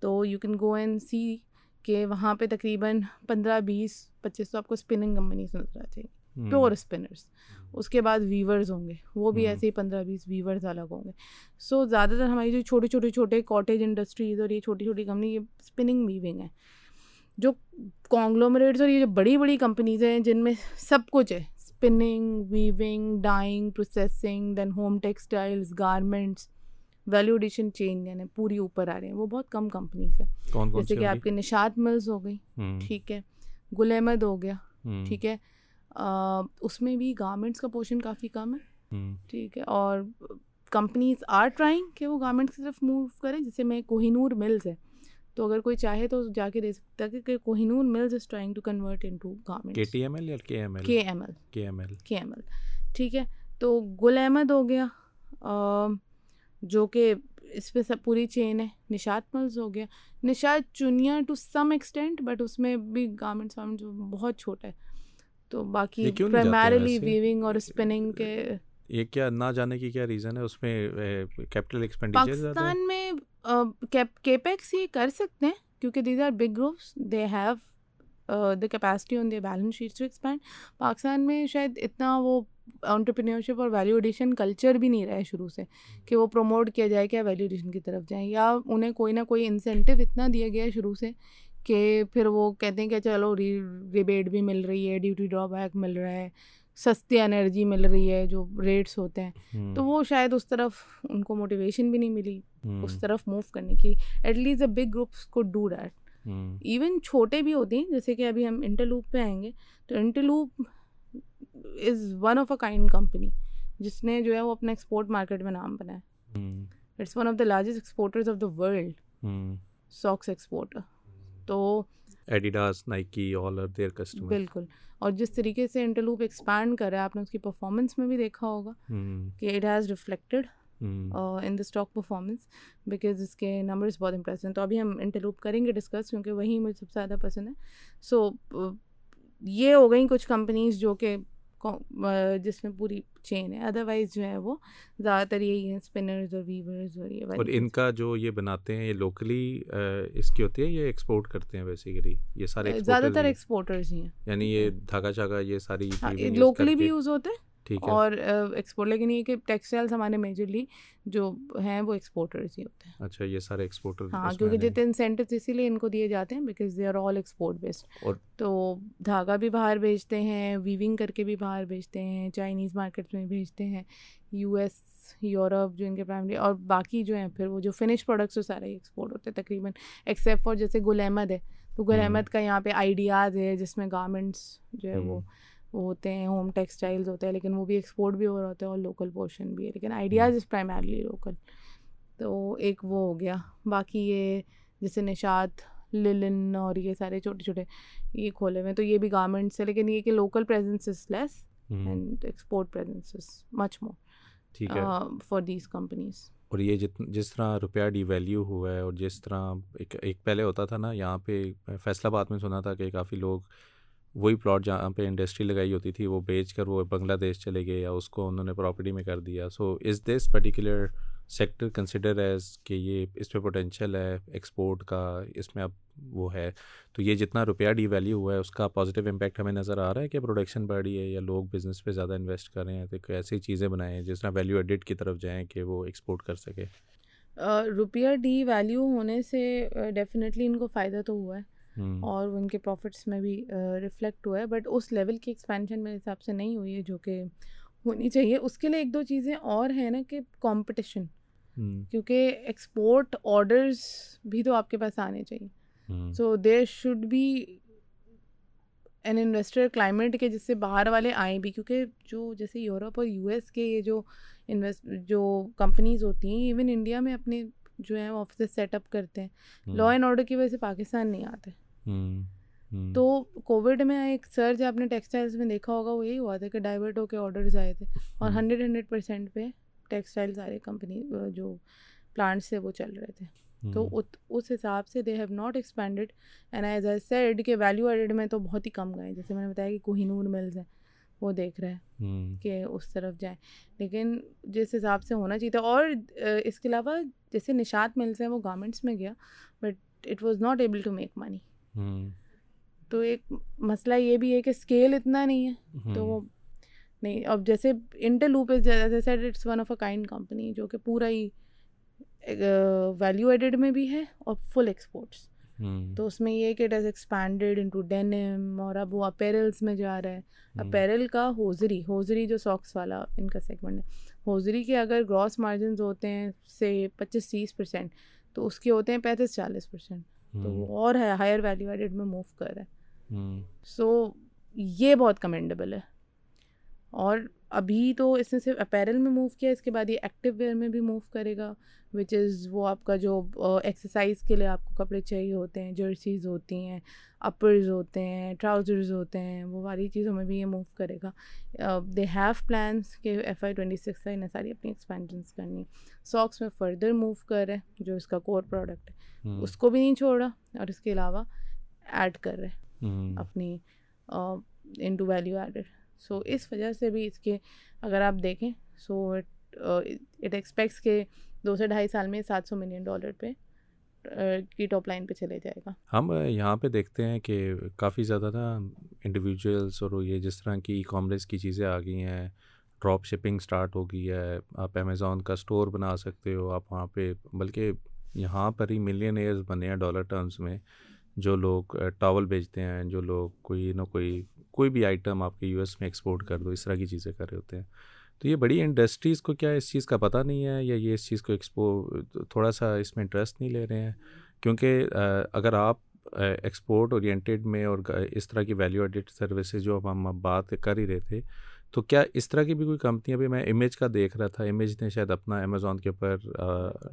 تو you can go and see کہ وہاں پہ تقریباً پندرہ بیس پچیس تو آپ کو اسپننگ کمپنیز نظر آ جائیں گی, پیور اسپنرس. اس کے بعد ویورز ہوں گے, وہ بھی ایسے ہی پندرہ بیس ویورز الگ ہوں گے. سو زیادہ تر ہماری جو چھوٹے چھوٹے چھوٹے کاٹیج انڈسٹریز اور یہ چھوٹی چھوٹی کمپنی, یہ اسپننگ ویونگ ہے. جو کانگلومریٹس اور یہ جو بڑی بڑی کمپنیز ہیں جن میں سب کچھ ہے, spinning, weaving, dyeing, processing, then home textiles, garments, value addition chain یعنی پوری اوپر آ رہے ہیں, وہ بہت کم کمپنیز ہیں. جیسے کہ آپ کے نشاط ملز ہو گئی, ٹھیک ہے, گل احمد ہو گیا, ٹھیک ہے, اس میں بھی گارمنٹس کا پورشن کافی کم ہے, ٹھیک ہے. اور کمپنیز آر ٹرائنگ کہ وہ گارمنٹس کی طرف موو کریں. جیسے میں کوہینور ملز ہے, تو اگر کوئی چاہے تو جا کے دے سکتا ہے کہ Kohinoor mills is trying to convert into garments. K T M L یا K M L? K M L, K M L, K M L, ٹھیک ہے. تو گل احمد ہو گیا جو کہ اس پہ سب پوری چین ہے. نشاط ملز ہو گیا, Nishat Chunian to some extent, but اس میں بھی گارمنٹس وارمنٹس بہت چھوٹا ہے. تو باقی پرائمریلی ویونگ اور اسپننگ کے. یہ کیا نہ جانے کی کیا ریزن ہے؟ اس میں کیپٹل ایکسپینڈیچر زیادہ ہے پاکستان میں. کیپیکس یہ کر سکتے ہیں کیونکہ these are big groups, they have the capacity on the balance sheet to expand. Pakistan میں شاید اتنا وہ انٹرپرینیورشپ اور ویلیو ایڈیشن کلچر بھی نہیں رہا ہے شروع سے کہ وہ پروموٹ کیا جائے کہ آپ ویلیو ایڈیشن کی طرف جائیں, یا انہیں کوئی نہ کوئی انسینٹیو اتنا دیا گیا ہے شروع سے کہ پھر وہ کہتے ہیں کہ چلو ریبیٹ بھی مل رہی ہے, ڈیوٹی ڈرا بیک مل رہا ہے, سستی انرجی مل رہی ہے, جو ریٹس ہوتے ہیں. تو وہ شاید اس طرف ان کو موٹیویشن بھی نہیں ملی اس طرف موو کرنے کی. At least the big groups کو ڈو دیٹ. ایون چھوٹے بھی ہوتے ہیں, جیسے کہ ابھی ہم انٹرلوپ پہ آئیں گے تو Interloop is one of a kind company جس نے جو ہے وہ اپنا ایکسپورٹ مارکیٹ میں نام بنایا. It's one of the largest exporters of the world, socks exporter. تو Adidas, Nike, all are their customer. بالکل. اور جس طریقے سے انٹرلوپ ایکسپینڈ کر رہا ہے, آپ نے اس کی پرفارمنس میں بھی دیکھا ہوگا کہ it has reflected in the stock performance, because اس کے نمبرز بہت امپریسو ہیں. تو ابھی ہم انٹرلوپ کریں گے ڈسکس کیونکہ وہی مجھے سب سے زیادہ پسند ہے. سو یہ ہو گئیں کچھ کمپنیز جو کہ جس میں پوری چین ہے, ادروائز جو ہے وہ زیادہ تر یہی ہیں اسپنرز اور ویورز. اور یہ اور ان کا جو یہ بناتے ہیں یہ لوکلی اس کی ہوتی ہے, یہ ایکسپورٹ کرتے ہیں بیسیکلی, یہ سارے زیادہ تر ایکسپورٹرز ہی ہیں. یعنی یہ دھاگا چاگا یہ ساری لوکلی بھی یوز ہوتے ہیں اور ایکسپورٹ, لیکن یہ کہ ٹیکسٹائلس ہمارے میجرلی جو ہیں وہ ایکسپورٹرز ہی ہوتے ہیں. اچھا, یہ سارے ایکسپورٹر. ہاں, کیونکہ جتنے انسینٹیوز اسی لیے ان کو دیے جاتے ہیں because they are all export based. تو دھاگا بھی باہر بھیجتے ہیں, ویونگ کر کے بھی باہر بھیجتے ہیں, چائنیز مارکیٹ میں بھیجتے ہیں, یو ایس, یورپ جو ان کے پرائمری, اور باقی جو ہیں پھر وہ جو فنش پروڈکٹس وہ سارے ایکسپورٹ ہوتے ہیں تقریباً, ایکسیپٹ فار جیسے گل احمد ہے. تو گل احمد کا یہاں پہ آئیڈیاز ہے جس میں گارمنٹس جو ہے وہ وہ ہوتے ہیں, ہوم ٹیکسٹائلز ہوتے ہیں, لیکن وہ بھی ایکسپورٹ بھی ہو رہا ہوتا ہے اور لوکل پورشن بھی ہے, لیکن آئیڈیاز از پرائمرلی لوکل. تو ایک وہ ہو گیا. باقی یہ جیسے نشاط, للن اور یہ سارے چھوٹے چھوٹے یہ کھولے ہوئے ہیں, تو یہ بھی گارمنٹس ہے, لیکن یہ کہ local presence is less and export presence is much more, ٹھیک ہے, فار دیز کمپنیز. اور یہ جت جس طرح روپیہ ڈی ویلیو ہوا ہے اور جس طرح ایک ایک پہلے ہوتا تھا نا, یہاں پہ فیصل آباد میں سنا تھا کہ کافی لوگ وہی پلاٹ جہاں پہ انڈسٹری لگائی ہوتی تھی وہ بیچ کر وہ بنگلہ دیش چلے گئے یا اس کو انہوں نے پراپرٹی میں کر دیا. So is this particular sector consider as کہ یہ اس پہ پوٹینشیل ہے ایکسپورٹ کا, اس میں اب وہ ہے. تو یہ جتنا روپیہ ڈی ویلیو ہوا ہے اس کا پازیٹیو امپیکٹ ہمیں نظر آ رہا ہے کہ پروڈکشن بڑھی ہے یا لوگ بزنس پہ زیادہ انویسٹ کر رہے ہیں, تو ایسی چیزیں بنائیں جس طرح ویلیو ایڈٹ کی طرف جائیں کہ وہ ایکسپورٹ کر سکے. روپیہ ڈی ویلیو ہونے سے ڈیفینیٹلی ان کو فائدہ تو ہوا ہے اور ان کے پروفٹس میں بھی ریفلیکٹ ہوا ہے, بٹ اس لیول کی ایکسپینشن میرے حساب سے نہیں ہوئی ہے جو کہ ہونی چاہیے. اس کے لیے ایک دو چیزیں اور ہیں نا, کہ کمپٹیشن, کیونکہ ایکسپورٹ آرڈرز بھی تو آپ کے پاس آنے چاہیے. So there should be an investor climate کے جس سے باہر والے آئیں بھی, کیونکہ جو جیسے یورپ اور یو ایس کے یہ جو انویسٹ جو کمپنیز ہوتی ہیں ایون انڈیا میں اپنے جو ہیں وہ آفسز سیٹ اپ کرتے ہیں, لا اینڈ آرڈر کی وجہ سے پاکستان نہیں آتے. تو کووڈ میں ایک سرج آپ نے ٹیکسٹائلز میں دیکھا ہوگا, وہ یہی ہوا تھا کہ ڈائیورٹ ہو کے آرڈرز آئے تھے اور ہنڈریڈ ہنڈریڈ پرسینٹ پہ ٹیکسٹائل سارے کمپنی جو پلانٹس تھے وہ چل رہے تھے. تو اس حساب سے they have not expanded and as I said کہ ویلیو ایڈڈ میں تو بہت ہی کم گئے, جیسے میں نے بتایا کہ کوہینور ملز ہیں وہ دیکھ رہے ہیں کہ اس طرف جائیں, لیکن جس حساب سے ہونا چاہیے تھا. اور اس کے علاوہ جیسے نشاط ملز ہیں وہ گارمنٹس میں گیا but it was not able to make money. تو ایک مسئلہ یہ بھی ہے کہ اسکیل اتنا نہیں ہے تو وہ نہیں. اب جیسے inter loop is said it's one of a kind company جو کہ پورا ہی ویلیو ایڈڈ میں بھی ہے اور فل ایکسپورٹس. تو اس میں یہ ہے کہ it is expanded into denim اور اب وہ اپیرلس میں جا رہا ہے. اپیرل کا ہوزری ہوزری جو ساکس والا ان کا سیگمنٹ ہے, ہوزری کے اگر گراس مارجنز ہوتے ہیں سے پچیس تیس پرسینٹ تو اس کے ہوتے ہیں پینتیس چالیس پرسینٹ, تو وہ اور ہے ہائر ویلیو ایڈڈ میں موو کر رہا ہے. سو یہ بہت کمینڈیبل ہے. اور ابھی تو اس نے صرف اپیرل میں موو کیا, اس کے بعد یہ ایکٹیو ویئر میں بھی موو کرے گا, وچ از وہ آپ کا جو ایکسرسائز کے لیے آپ کو کپڑے چاہیے ہوتے ہیں, جرسیز ہوتی ہیں, اپرز ہوتے ہیں, ٹراؤزرز ہوتے ہیں, وہ والی چیزوں میں بھی یہ موو کرے گا. دے ہیو پلانس کہ ایف آئی ٹوئنٹی سکس کا انہیں ساری اپنی ایکسپینشنس کرنی ہے. ساکس میں فردر موو کر رہے ہیں جو اس کا کور پروڈکٹ ہے, اس کو بھی نہیں چھوڑا اور اس کے علاوہ ایڈ کر رہے ہیں اپنی into value added. So اس وجہ سے بھی اس کے اگر آپ دیکھیں سو اٹ ایکسپیکٹس کہ دو سے ڈھائی سال میں سات سو ملین ڈالر پہ کی ٹاپ لائن پہ چلے جائے گا. ہم یہاں پہ دیکھتے ہیں کہ کافی زیادہ نا انڈیویجولس اور یہ جس طرح کی ای کامرس کی چیزیں آ گئی ہیں, ڈراپ شپنگ سٹارٹ ہو گئی ہے, آپ امیزون کا سٹور بنا سکتے ہو, آپ وہاں پہ بلکہ یہاں پر ہی ملین ایئرز بنے ہیں ڈالر ٹرمز میں, جو لوگ ٹاول بیچتے ہیں, جو لوگ کوئی نہ کوئی کوئی بھی آئٹم آپ کے یو ایس میں ایکسپورٹ کر دو, اس طرح کی چیزیں کر رہے ہوتے ہیں. تو یہ بڑی انڈسٹریز کو کیا اس چیز کا پتہ نہیں ہے یا یہ اس چیز کو ایکسپو تھوڑا سا اس میں انٹرسٹ نہیں لے رہے ہیں, کیونکہ اگر آپ ایکسپورٹ اورینٹیڈ میں اور اس طرح کی ویلیو ایڈڈ سروسز جو ہم ہم بات کر ہی رہے تھے, تو کیا اس طرح کی بھی کوئی کمپنیاں بھی, میں امیج کا دیکھ رہا تھا, امیج نے شاید اپنا امیزون کے اوپر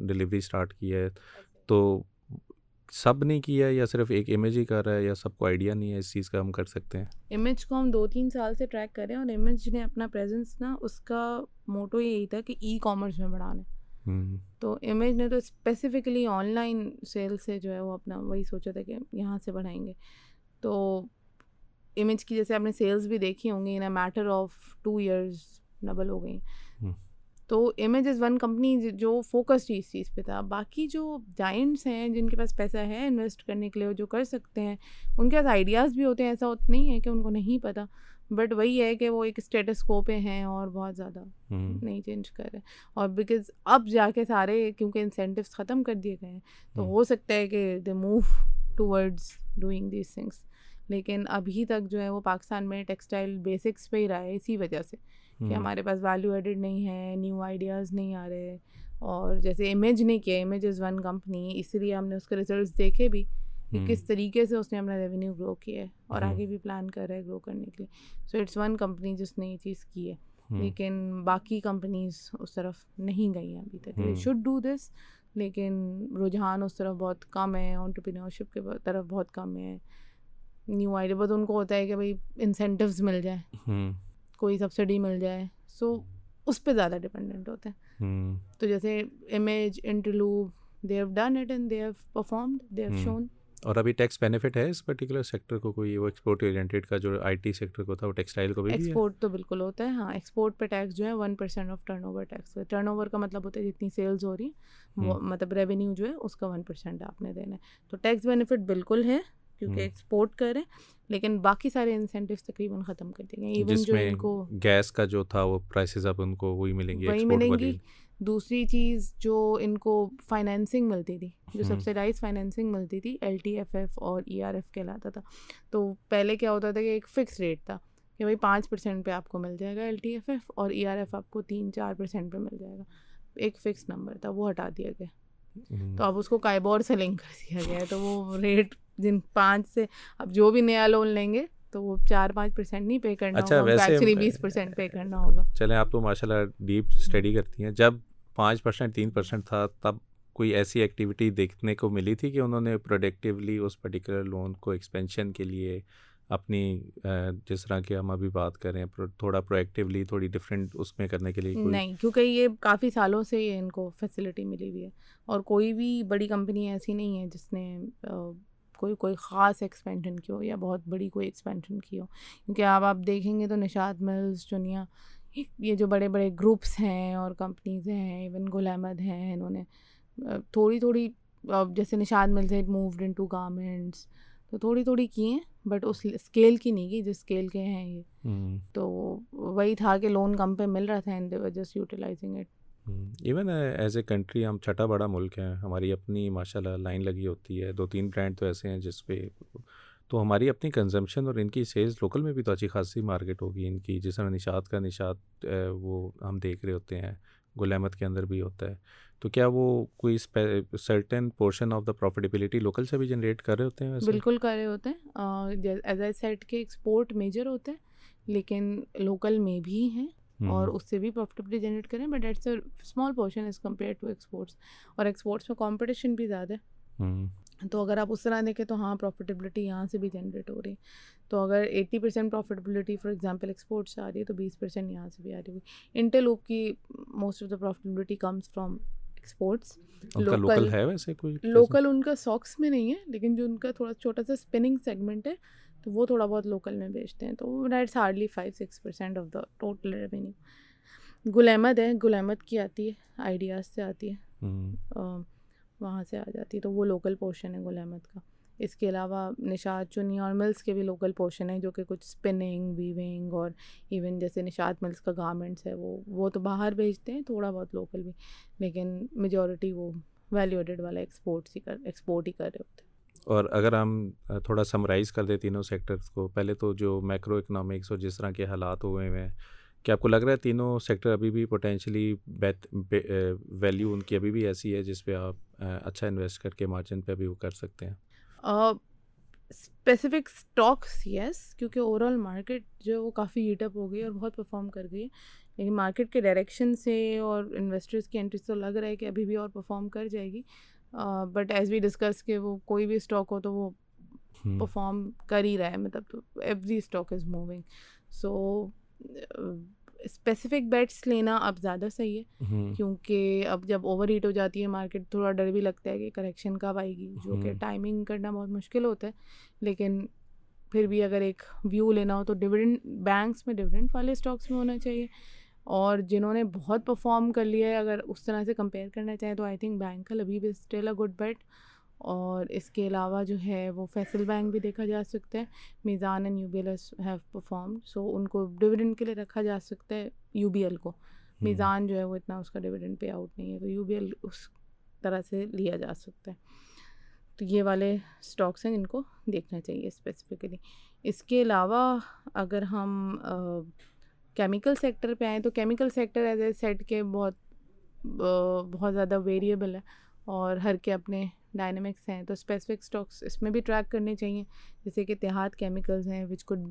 ڈلیوری اسٹارٹ کی ہے, تو سب نے کیا یا صرف ایک امیج ہی کر رہا ہے یا سب کو آئیڈیا نہیں ہے اس چیز کا ہم کر سکتے ہیں؟ امیج کو ہم دو تین سال سے ٹریک کریں اور امیج نے اپنا پریزنس نا اس کا موٹو یہی تھا کہ ای کامرس میں بڑھانا. تو امیج نے تو اسپیسیفکلی آن لائن سیل سے جو ہے وہ اپنا وہی سوچا تھا کہ یہاں سے بڑھائیں گے. تو امیج کی جیسے آپ نے سیلز بھی دیکھی ہوں گی in a matter of two years double ہو گئی. تو امیج از ون کمپنی جو فوکسڈ اس چیز پہ تھا. باقی جو جائنٹس ہیں جن کے پاس پیسہ ہے انویسٹ کرنے کے لیے جو کر سکتے ہیں, ان کے پاس آئیڈیاز بھی ہوتے ہیں, ایسا نہیں ہے کہ ان کو نہیں پتہ, بٹ وہی ہے کہ وہ ایک اسٹیٹس کو پہ ہیں اور بہت زیادہ نہیں چینج کر رہے. اور بیکاز اب جا کے سارے کیونکہ انسینٹیوز ختم کر دیے گئے ہیں تو ہو سکتا ہے کہ they move towards doing these things, لیکن ابھی تک جو ہے وہ پاکستان میں ٹیکسٹائل بیسکس پہ ہی رہا ہے اسی وجہ سے کہ ہمارے پاس ویلیو ایڈڈ نہیں ہے, نیو آئیڈیاز نہیں آ رہے. اور جیسے امیج نے کیا, امیج از ون کمپنی, اس لیے ہم نے اس کے ریزلٹس دیکھے بھی کہ کس طریقے سے اس نے اپنا ریونیو گرو کیا ہے اور آگے بھی پلان کر رہا ہے گرو کرنے کے لیے. سو اٹس ون کمپنی جس نے یہ چیز کی ہے, لیکن باقی کمپنیز اس طرف نہیں گئی ہیں ابھی تک. دے شوڈ ڈو دس, لیکن رجحان اس طرف بہت کم ہے, انٹرپرینیورشپ کے طرف بہت کم ہے. نیو آئیڈیا بس ان کو ہوتا ہے کہ بھائی انسینٹیوز مل جائیں, کوئی سبسڈی مل جائے, سو اس پہ زیادہ ڈپینڈنٹ ہوتے ہیں. تو جیسے image, Interloop, they have done it and they have performed, they have shown. اور ابھی ٹیکس بینیفٹ ہے اس پرٹیکولر سیکٹر کو, کوئی وہ ایکسپورٹ اورینٹیڈ کا جو آئی ٹی سیکٹر کو تھا وہ ٹیکسٹائل کو بھی ایکسپورٹ تو بالکل ہوتا ہے. ہاں ایکسپورٹ پہ ٹیکس جو ہے one percent of turnover tax. Turnover کا مطلب ہوتا ہے جتنی سیلز ہو رہی ہیں, مطلب ریونیو جو ہے اس کا ون پرسینٹ آپ نے دینا ہے. تو ٹیکس بینیفٹ بالکل ہے کیونکہ ایکسپورٹ کر رہے ہیں, لیکن باقی سارے انسینٹیوز تقریباً ختم کر دیے گئے. ایون جو ان کو گیس کا جو تھا وہ پرائسز اب ان کو وہی ملیں گے, وہی ملیں گی. دوسری چیز جو ان کو فائنینسنگ ملتی تھی, جو سبسڈائز فائنینسنگ ملتی تھی, ایل ٹی ایف ایف اور ای آر ایف کہلاتا تھا. تو پہلے کیا ہوتا تھا کہ ایک فکس ریٹ تھا کہ بھائی پانچ پرسینٹ پہ آپ کو مل جائے گا ایل ٹی ایف ایف, اور ای آر ایف آپ کو تین چار پرسینٹ پہ مل جائے گا. ایک فکس نمبر تھا, وہ ہٹا دیا گیا. تو اب اس کو کائبور سے لنک کر دیا گیا ہے. تو وہ ریٹ جن پانچ سے, اب جو بھی نیا لون لیں گے تو تو وہ چار پانچ پرسینٹ نہیں پے کرنا ہوگا، ایکچولی بیس پرسینٹ پے کرنا ہوگا. چلیں آپ تو ماشاء اللہ ڈیپ اسٹڈی کرتی ہیں. جب پانچ پرسینٹ تین پرسینٹ تھا تب کوئی ایسی ایکٹیویٹی دیکھنے کو ملی تھی کہ انہوں نے پروڈکٹیولی اس پرٹیکولر لون کو ایکسپینشن کے لیے اپنی جس طرح کہ ہم ابھی بات کریں تھوڑا پرویکٹیولی تھوڑی ڈفرینٹ اس میں کرنے کے لیے؟ نہیں، کیونکہ یہ کافی سالوں سے ان کو فیسلٹی ملی ہوئی ہے اور کوئی بھی بڑی کمپنی ایسی نہیں ہے جس نے کوئی کوئی خاص ایکسپینشن کی ہو یا بہت بڑی کوئی ایکسپینشن کی ہو. کیونکہ اب آپ دیکھیں گے تو نشاط ملز، چنیا، یہ جو بڑے بڑے گروپس ہیں اور کمپنیز ہیں، ایون گل احمد ہیں، انہوں نے تھوڑی تھوڑی جیسے Nishat mills it moved in to garments تو تھوڑی تھوڑی کی ہیں بٹ اس اسکیل کی نہیں کی جس اسکیل کے ہیں یہ. تو وہی تھا کہ لون کم پہ مل رہا تھا and they were just utilising it. Even as a country ہم چھٹا بڑا ملک ہیں، ہماری اپنی ماشاء اللہ لائن لگی ہوتی ہے، دو تین برانڈ تو ایسے ہیں جس پہ تو ہماری اپنی کنزمپشن اور ان کی سیلز لوکل میں بھی تو اچھی خاصی مارکیٹ ہوگی ان کی. جس طرح نشاط کا نشاط وہ ہم دیکھ رہے ہوتے ہیں، گل احمد کے اندر بھی ہوتا ہے. تو کیا وہ کوئی certain portion of the profitability local سے بھی جنریٹ کر رہے ہوتے ہیں؟ بالکل کر رہے ہوتے ہیں. ایز آئی سیڈ کے ایکسپورٹ میجر ہوتا ہے لیکن لوکل میں بھی ہیں اور اس سے بھی پروفیٹیبلٹی جنریٹ کریں but it's a small portion as compare to exports. اور ایکسپورٹس میں کمپٹیشن بھی زیادہ ہے تو اگر آپ اس طرح دیکھیں تو ہاں پروفیٹیبلٹی یہاں سے بھی جنریٹ ہو رہی ہے. تو اگر eighty percent profitability for example export سے آ رہی ہے تو بیس پرسینٹ یہاں سے بھی آ رہی ہوگی. انٹرلوپ کی most of the profitability comes from exports. Local ہے ویسے کوئی لوکل ان کا ساکس میں نہیں ہے لیکن جو ان کا تھوڑا چھوٹا سا اسپننگ سیگمنٹ ہے تو وہ تھوڑا بہت لوکل میں بیچتے ہیں تو that's hardly five six percent of the total revenue. Gul Ahmed ہے، گل احمد کی آتی ہے آئیڈیاز سے آتی ہے وہاں سے آ جاتی ہے تو وہ لوکل پورشن ہے گل احمد کا. اس کے علاوہ نشاط، چنیا اور ملز کے بھی لوکل پورشن ہیں جو کہ کچھ اسپننگ، ویونگ اور ایون جیسے نشاط ملز کا گارمنٹس ہے وہ وہ تو باہر بھیجتے ہیں، تھوڑا بہت لوکل بھی لیکن میجورٹی وہ ویلیو ایڈیڈ والا ایکسپورٹ ہی کر ایکسپورٹ ہی کر رہے ہوتے ہیں. اور اگر ہم تھوڑا سمرائز کر دیں تینوں سیکٹرز کو، پہلے تو جو میکرو اکنامکس اور جس طرح کے حالات ہوئے ہوئے ہیں، کیا آپ کو لگ رہا ہے تینوں سیکٹر ابھی بھی پوٹینشلی ویلیو ان کی ابھی بھی ایسی ہے جس پہ آپ اچھا انویسٹ کر کے مارجن پہ بھی وہ کر سکتے ہیں؟ اسپیسیفک اسٹاکس یس، کیونکہ اوور آل مارکیٹ جو ہے وہ کافی ہیٹ اپ ہو گئی اور بہت پرفارم کر گئی ہے لیکن مارکیٹ کے ڈائریکشن سے اور انویسٹرس کی انٹرسٹ تو لگ رہا ہے کہ ابھی بھی اور پرفارم کر جائے گی. بٹ ایز وی ڈسکس کہ وہ کوئی بھی اسٹاک ہو تو وہ پرفارم کر ہی رہا ہے، مطلب every stock is moving. So specific bets لینا اب زیادہ صحیح ہے کیونکہ اب جب اوور ہیٹ ہو جاتی ہے مارکیٹ تھوڑا ڈر بھی لگتا ہے کہ کریکشن کب آئے گی جو کہ ٹائمنگ کرنا بہت مشکل ہوتا ہے. لیکن پھر بھی اگر ایک ویو لینا ہو تو ڈویڈنڈ بینکس میں ڈویڈنڈ والے اسٹاکس میں ہونا چاہیے اور جنہوں نے بہت پرفارم کر لیا ہے اگر اس طرح سے کمپیئر کرنا چاہیں تو آئی تھنک بینک الحبیب is still a good bet. اور اس کے علاوہ جو ہے وہ فیصل بینک بھی دیکھا جا سکتا ہے. Meezan and U B L have performed so ان کو ڈویڈنڈ کے لیے رکھا جا سکتا ہے. یو بی ایل کو میزان جو ہے وہ اتنا اس کا ڈویڈنڈ پے آؤٹ نہیں ہے تو یو بی ایل اس طرح سے لیا جا سکتا ہے. تو یہ والے اسٹاکس ہیں جن کو دیکھنا چاہیے اسپیسیفکلی. اس کے علاوہ اگر ہم کیمیکل سیکٹر پہ آئیں تو chemical sector as a set کے بہت بہت زیادہ ویریبل ہے اور ہر کے اپنے ڈائنامکس ہیں تو اسپیسیفک اسٹاکس اس میں بھی ٹریک کرنے چاہیے جیسے کہ اتحاد کیمیکلز ہیں which could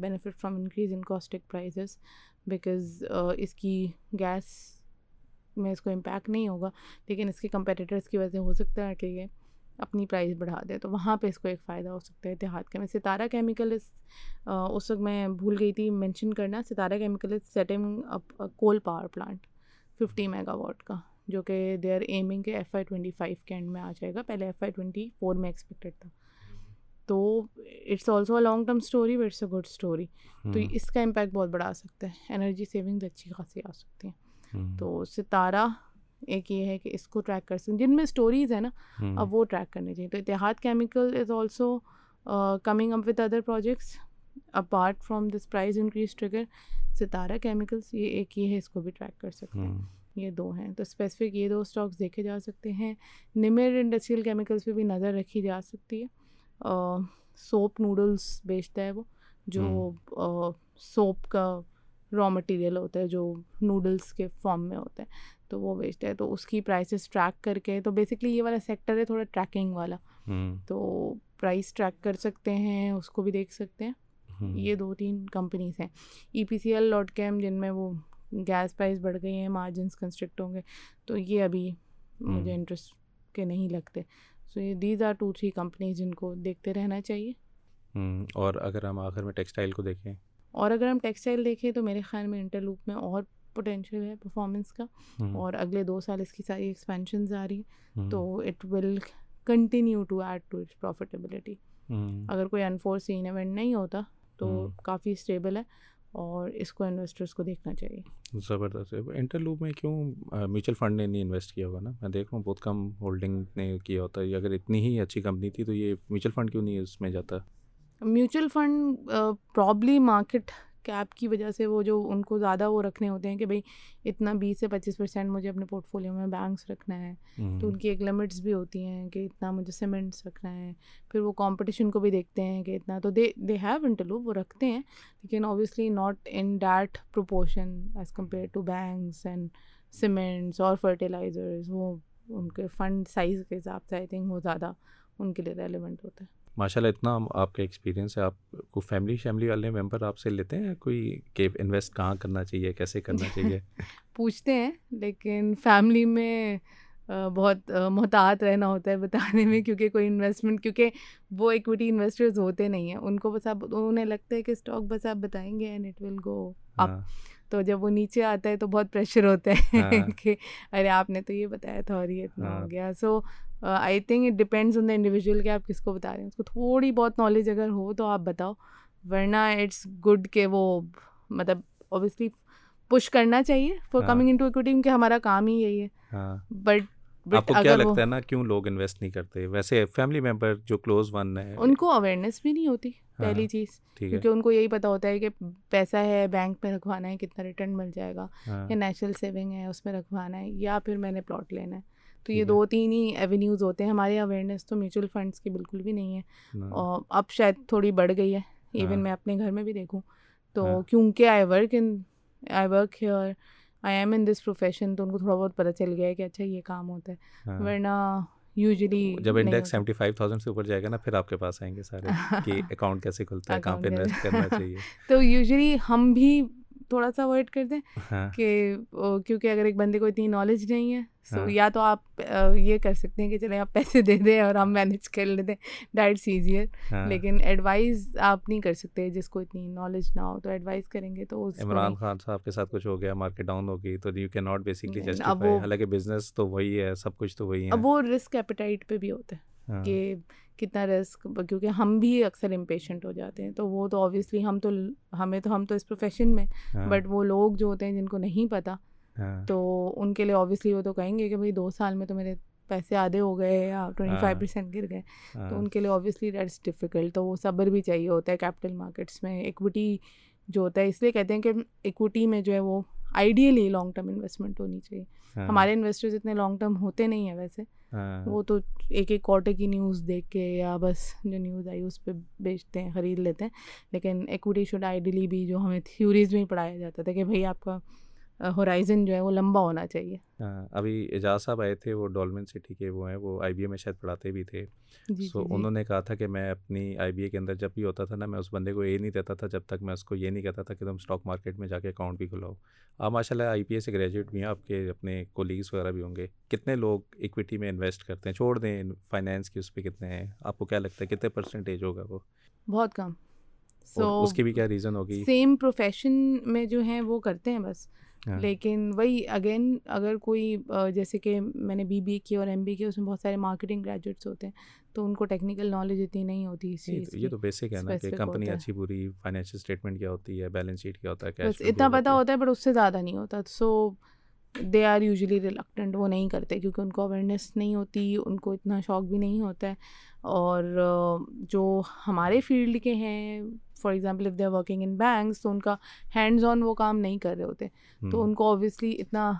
benefit from increase in caustic prices because اس کی گیس میں اس کو امپیکٹ نہیں ہوگا لیکن اس کے کمپیٹیٹرس کی وجہ سے ہو سکتا ہے کہ یہ اپنی پرائز بڑھا دیں تو وہاں پہ اس کو ایک فائدہ ہو سکتا ہے. اتحاد کے میں ستارہ کیمیکل اس اس وقت میں بھول گئی تھی مینشن کرنا. Sitara chemical is setting up coal power plant fifty mega what کا جو کہ دے آر ایمنگ کے ایف آئی ٹوئنٹی فائیو کے اینڈ میں آ جائے گا. پہلے ایف آئی ٹوئنٹی فور میں ایکسپیکٹڈ تھا تو it's also a long term story but it's a good story. تو اس کا امپیکٹ بہت بڑا آ سکتا ہے، انرجی سیونگز اچھی خاصی آ سکتی ہیں. تو ستارہ ایک یہ ہے کہ اس کو ٹریک کر سکیں جن میں اسٹوریز ہیں نا اب وہ ٹریک کرنے چاہیے. تو Ittehad chemical is also coming up with other projects apart from this price increase trigger. Sitara chemicals یہ ایک یہ ہے، اس کو بھی ٹریک کر سکتے ہیں. یہ دو ہیں تو اسپیسیفک یہ دو اسٹاکس دیکھے جا سکتے ہیں. نمر انڈسٹریل کیمیکلس پہ بھی نظر رکھی جا سکتی ہے. سوپ نوڈلس بیچتا ہے وہ جو سوپ کا را مٹیریل ہوتا ہے جو نوڈلس کے فارم میں ہوتا ہے تو وہ بیچتا ہے تو اس کی پرائسز ٹریک کر کے. تو بیسکلی یہ والا سیکٹر ہے تھوڑا ٹریکنگ والا تو پرائس ٹریک کر سکتے ہیں، اس کو بھی دیکھ سکتے ہیں. یہ دو تین کمپنیز ہیں، E P C L, Lotte chem جن میں وہ گیس پرائز بڑھ گئی ہیں، مارجنس کنسٹرکٹ ہوں گے، تو یہ ابھی مجھے انٹرسٹ کے نہیں لگتے. سو یہ these are two three companies جن کو دیکھتے رہنا چاہیے. اور اگر ہم آخر میں ٹیکسٹائل کو دیکھیں، اور اگر ہم ٹیکسٹائل دیکھیں تو میرے خیال میں انٹرلوپ میں اور پوٹینشیل ہے پرفارمنس کا، اور اگلے دو سال اس کی ساری ایکسپینشنز آ رہی ہیں، تو it will continue to add to its profitability. اگر کوئی انفورسین ایونٹ نہیں ہوتا تو کافی اسٹیبل ہے، اور اس کو انویسٹرس کو دیکھنا چاہیے. زبردست. انٹرلوپ میں کیوں میوچل فنڈ نے نہیں انویسٹ کیا ہوگا نا؟ میں دیکھ رہا ہوں بہت کم ہولڈنگ نے کیا ہوتا ہے. اگر اتنی ہی اچھی کمپنی تھی تو یہ میوچل فنڈ کیوں نہیں اس میں جاتا؟ Mutual fund probably market cap کی وجہ سے وہ جو ان کو زیادہ وہ رکھنے ہوتے ہیں کہ بھئی اتنا بیس سے پچیس پرسینٹ مجھے اپنے پورٹ فولیو میں بینکس رکھنا ہے، تو ان کی ایک لمٹس بھی ہوتی ہیں کہ اتنا مجھے سیمنٹس رکھنا ہے. پھر وہ کمپٹیشن کو بھی دیکھتے ہیں کہ اتنا، تو دے دے ہیو انٹرلوپ، وہ رکھتے ہیں لیکن obviously not in that proportion as compare to banks and cements اور فرٹیلائزرز. وہ ان کے فنڈ سائز کے حساب سے آئی تھنک وہ زیادہ ان کے لیے ریلیونٹ ہوتا ہے. ماشاء اللہ. اتنا آپ کا ایکسپیرینس ہے، آپ کو فیملی شیملی والے ممبر آپ سے لیتے ہیں کوئی کہ انویسٹ کہاں کرنا چاہیے، کیسے کرنا چاہیے؟ پوچھتے ہیں لیکن فیملی میں بہت محتاط رہنا ہوتا ہے بتانے میں، کیونکہ کوئی انویسٹمنٹ، کیونکہ وہ ایکویٹی انویسٹرز ہوتے نہیں ہیں، ان کو بس آپ، انہیں لگتا ہے کہ اسٹاک بس آپ بتائیں گے اینڈ اٹ ول گو اپ، تو جب وہ نیچے آتا ہے تو بہت پریشر ہوتا ہے کہ ارے آپ نے تو یہ بتایا تھا اور یہ اتنا ہو گیا. So I think it depends on the individual کہ آپ کس کو بتا رہے ہیں. اس کو تھوڑی بہت نالج اگر ہو تو آپ بتاؤ، ورنہ اٹس گڈ کہ وہ مطلب اوبیسلی پش کرنا چاہیے for coming in to equity, کہ ہمارا کام ہی یہی ہے. بٹ آپ کو کیا لگتا ہے نا کیوں لوگ انویسٹ نہیں کرتے؟ ویسے فیملی ممبر جو کلوز ون ہے ان کو اویئرنیس بھی نہیں ہوتی پہلی چیز، کیونکہ ان کو یہی پتہ ہوتا ہے کہ پیسہ ہے بینک میں رکھوانا ہے کتنا ریٹرن مل جائے گا، یا نیشنل سیونگ ہے اس میں رکھوانا ہے، یا پھر میں نے پلاٹ لینا ہے. تو یہ دو تین ہی ایونیوز ہوتے ہیں. ہمارے اویئرنیس تو میوچل فنڈس کی بالکل بھی نہیں ہے، اور اب شاید تھوڑی بڑھ گئی ہے. ایون میں اپنے گھر میں بھی دیکھوں تو کیونکہ I work in I work here I am in this profession, تو ان کو تھوڑا بہت پتہ چل گیا ہے کہ اچھا یہ کام ہوتا ہے، ورنہ یوزلی جب انڈیکس سیونٹی فائیو تھاؤزینڈ سے اوپر جائے گا نا پھر آپ کے پاس آئیں گے سارے کہ اکاؤنٹ کیسے کھلتا ہے، کہاں پہ انویسٹ کرنا چاہیے. تو یوزلی ہم بھی تھوڑا سا اوائڈ کر دیں کہ کیونکہ اگر ایک بندے کو اتنی نالج نہیں ہے، سو یا تو آپ یہ کر سکتے ہیں کہ چلیں آپ پیسے دے دیں اور ہم مینیج کر لیتے ہیں، دیٹس ایزیئر. لیکن ایڈوائز آپ نہیں کر سکتے، جس کو اتنی نالج نہ ہو تو ایڈوائز کریں گے تو عمران خان صاحب کے ساتھ کچھ ہو گیا، مارکیٹ ڈاؤن ہو گئی، تو you can not basically justify. حالانکہ بزنس تو وہی ہے، سب کچھ تو وہی ہے. اب وہ رسک ایپیٹائٹ پہ بھی ہوتا ہے کہ کتنا رسک، کیونکہ ہم بھی اکثر امپیشنٹ ہو جاتے ہیں. تو وہ تو اوبیسلی ہم تو ہمیں تو ہم تو اس پروفیشن میں، بٹ وہ لوگ جو ہوتے ہیں جن کو نہیں پتہ تو ان کے لیے اوبیسلی وہ تو کہیں گے کہ بھائی دو سال میں تو میرے پیسے آدھے ہو گئے یا ٹوئنٹی فائیو پرسینٹ گر گئے، تو ان کے لیے اوبیسلی دیٹس ڈیفیکلٹ. تو وہ صبر بھی چاہیے ہوتا ہے کیپٹل مارکیٹس میں. ایکوٹی جو ہوتا ہے، اس لیے کہتے ہیں کہ ایکوٹی میں جو ہے وہ آئیڈیلی لانگ ٹرم انویسٹمنٹ ہونی چاہیے. ہمارے انویسٹرز اتنے لانگ ٹرم ہوتے نہیں ہیں ویسے، وہ تو ایک ایک کوارٹر کی نیوز دیکھ کے یا بس جو نیوز آئی اس پہ بیچتے ہیں، خرید لیتے ہیں. لیکن ایکوٹی شوڈ آئیڈیلی بھی، جو ہمیں تھیوریز میں پڑھایا جاتا تھا کہ بھائی آپ کا ہورائزن جو ہے وہ لمبا ہونا چاہیے. ابھی اعجاز صاحب آئے تھے، وہ ڈولمن سٹی کے وہ ہیں، وہ آئی بی اے میں شاید پڑھاتے بھی تھے. سو انہوں نے کہا تھا کہ میں اپنی آئی بی اے کے اندر جب بھی ہوتا تھا نا، میں اس بندے کو یہ نہیں دیتا تھا جب تک میں اس کو یہ نہیں کہتا تھا کہ تم اسٹاک مارکیٹ میں جا کے اکاؤنٹ بھی کھلاؤ. آپ ماشاء اللہ آئی بی اے سے گریجویٹ بھی ہیں، آپ کے اپنے کولیگس وغیرہ بھی ہوں گے. کتنے لوگ ایکویٹی میں انویسٹ کرتے ہیں، چھوڑ دیں فائنینس کی، اس پہ کتنے ہیں؟ آپ کو کیا لگتا ہے کتنے پرسنٹیج ہوگا وہ؟ بہت کم. سو اس کی بھی کیا ریزن ہوگی؟ سیم پروفیشن میں جو ہیں وہ کرتے ہیں بس. لیکن وہی اگین، اگر کوئی جیسے کہ میں نے بی بی اے کی اور ایم بی اے کی، اس میں بہت سارے مارکیٹنگ گریجویٹس ہوتے ہیں تو ان کو ٹیکنیکل نالج اتنی نہیں ہوتی اس چیز کی. یہ تو بیسک ہے نا کہ کمپنی اچھی بری، فائنینشیل اسٹیٹمنٹ کیا ہوتی ہے، بیلنس شیٹ کیا ہوتا ہے، بس اتنا پتہ ہوتا ہے، بٹ اس سے زیادہ نہیں ہوتا. So they are usually reluctant, وہ نہیں کرتے کیونکہ ان کو اویئرنیس نہیں ہوتی، ان کو اتنا شوق بھی نہیں ہوتا ہے. اور جو ہمارے فیلڈ کے ہیں، for example if they are working in banks, تو ان کا ہینڈز آن وہ کام نہیں کر رہے ہوتے، تو ان کو اوبیسلی اتنا،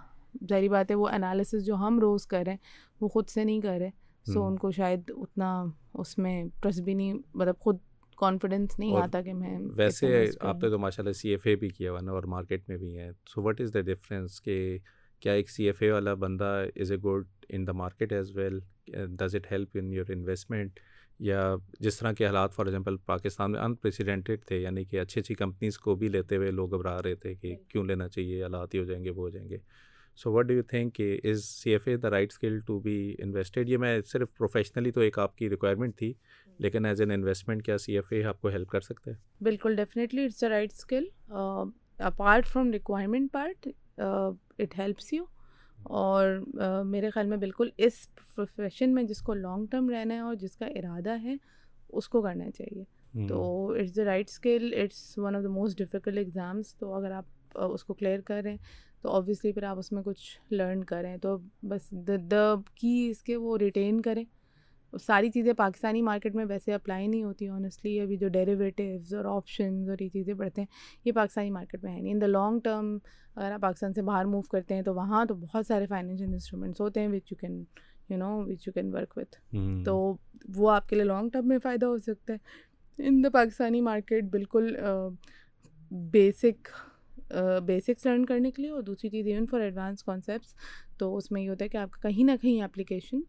ظاہری بات ہے وہ انالیسس جو ہم روز کر رہے ہیں وہ خود سے نہیں کر رہے. سو ان کو شاید اتنا اس میں ٹرسٹ بھی نہیں، مطلب خود کانفیڈینس نہیں آتا کہ میں. ویسے آپ نے تو ماشاء اللہ سی ایف اے بھی کیا ہوا نا اور مارکیٹ میں بھی ہیں، so what is the difference کہ کیا ایک سی ایف اے والا بندہ is a good in the market as well, does it help in your investment, یا جس طرح کے حالات فار ایگزامپل پاکستان میں انپریسیڈنٹڈ تھے، یعنی کہ اچھی اچھی کمپنیز کو بھی لیتے ہوئے لوگ گھبرا رہے تھے کہ کیوں لینا چاہیے، حالات ہی ہو جائیں گے، وہ ہو جائیں گے. So what do you think کہ is C F A the right skill to be invested? یہ میں صرف پروفیشنلی تو ایک آپ کی ریکوائرمنٹ تھی، لیکن ایز این انویسٹمنٹ کیا سی ایف اے آپ کو ہیلپ کر سکتا ہے؟ بالکل، definitely it's a right skill. Apart from requirement part it helps you, اور uh, میرے خیال میں بالکل اس پروفیشن میں جس کو لانگ ٹرم رہنا ہے اور جس کا ارادہ ہے اس کو کرنا چاہیے. hmm. تو it's the right skill, it's one of the most difficult exams. تو اگر آپ uh, اس کو کلیئر کریں تو آبویسلی پھر آپ اس میں کچھ لرن کریں. تو بس دا دا کی اس کے وہ ریٹین کریں. ساری چیزیں پاکستانی مارکیٹ میں ویسے اپلائی نہیں ہوتی آنیسٹلی. ابھی جو ڈیریویٹیوز اور آپشنز اور یہ چیزیں بڑھتے ہیں یہ پاکستانی مارکیٹ میں ہے نہیں. ان دا لانگ ٹرم اگر آپ پاکستان سے باہر موو کرتے ہیں تو وہاں تو بہت سارے فائنینشیل انسٹرومنٹس ہوتے ہیں which you can you know which you can work with. تو وہ آپ کے لیے لانگ ٹرم میں فائدہ ہو سکتا ہے. ان دا پاکستانی مارکیٹ بالکل بیسک بیسکس لرن کرنے کے لیے، اور دوسری چیز ایون فار ایڈوانس کانسیپٹس. تو اس میں یہ ہوتا ہے کہ آپ کا کہیں نہ کہیں اپلیکیشن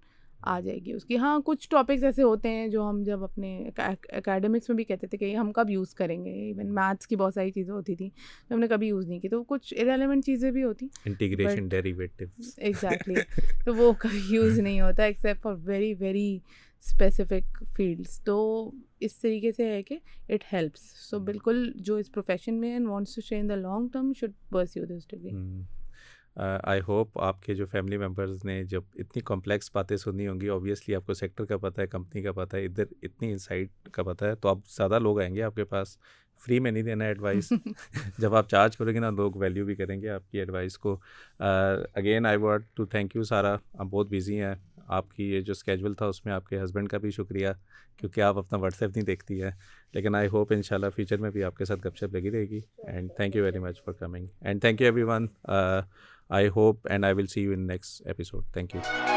آ جائے گی اس کی. ہاں کچھ ٹاپکس ایسے ہوتے ہیں جو ہم جب اپنے اکیڈمکس میں بھی کہتے تھے کہ ہم کب یوز کریں گے. ایون میتھس کی بہت ساری چیزیں ہوتی تھیں جو ہم نے کبھی یوز نہیں کی. تو کچھ ارریلیونٹ چیزیں بھی ہوتی، انٹیگریشن، ڈیریویٹیوز، ایگزیکٹلی، تو وہ کبھی یوز نہیں ہوتا except for very very specific fields. تو اس طریقے سے ہے کہ اٹ ہیلپس. سو بالکل جو اس پروفیشن میں and wants to stay in the long term should pursue this degree. I hope آپ کے جو فیملی ممبرز نے جب اتنی کمپلیکس باتیں سنی ہوں گی، اوبویسلی آپ کو سیکٹر کا پتہ ہے، کمپنی کا پتہ ہے، ادھر اتنی انسائٹ کا پتہ ہے، تو آپ زیادہ لوگ آئیں گے آپ کے پاس. فری میں نہیں دینا ایڈوائس، جب آپ چارج کرو گے نا لوگ ویلیو بھی کریں گے آپ کی ایڈوائس کو. Again I want to thank you Sara, آپ بہت بیزی ہیں، آپ کی یہ جو اسکیجول تھا اس میں آپ کے ہسبینڈ کا بھی شکریہ، کیونکہ آپ اپنا واٹس ایپ نہیں دیکھتی ہے. لیکن آئی ہوپ ان شاء اللہ فیوچر میں بھی آپ کے ساتھ گپ شپ لگی رہے گی. And thank you very much for coming, and thank you everyone. I hope and I will see you in next episode. Thank you.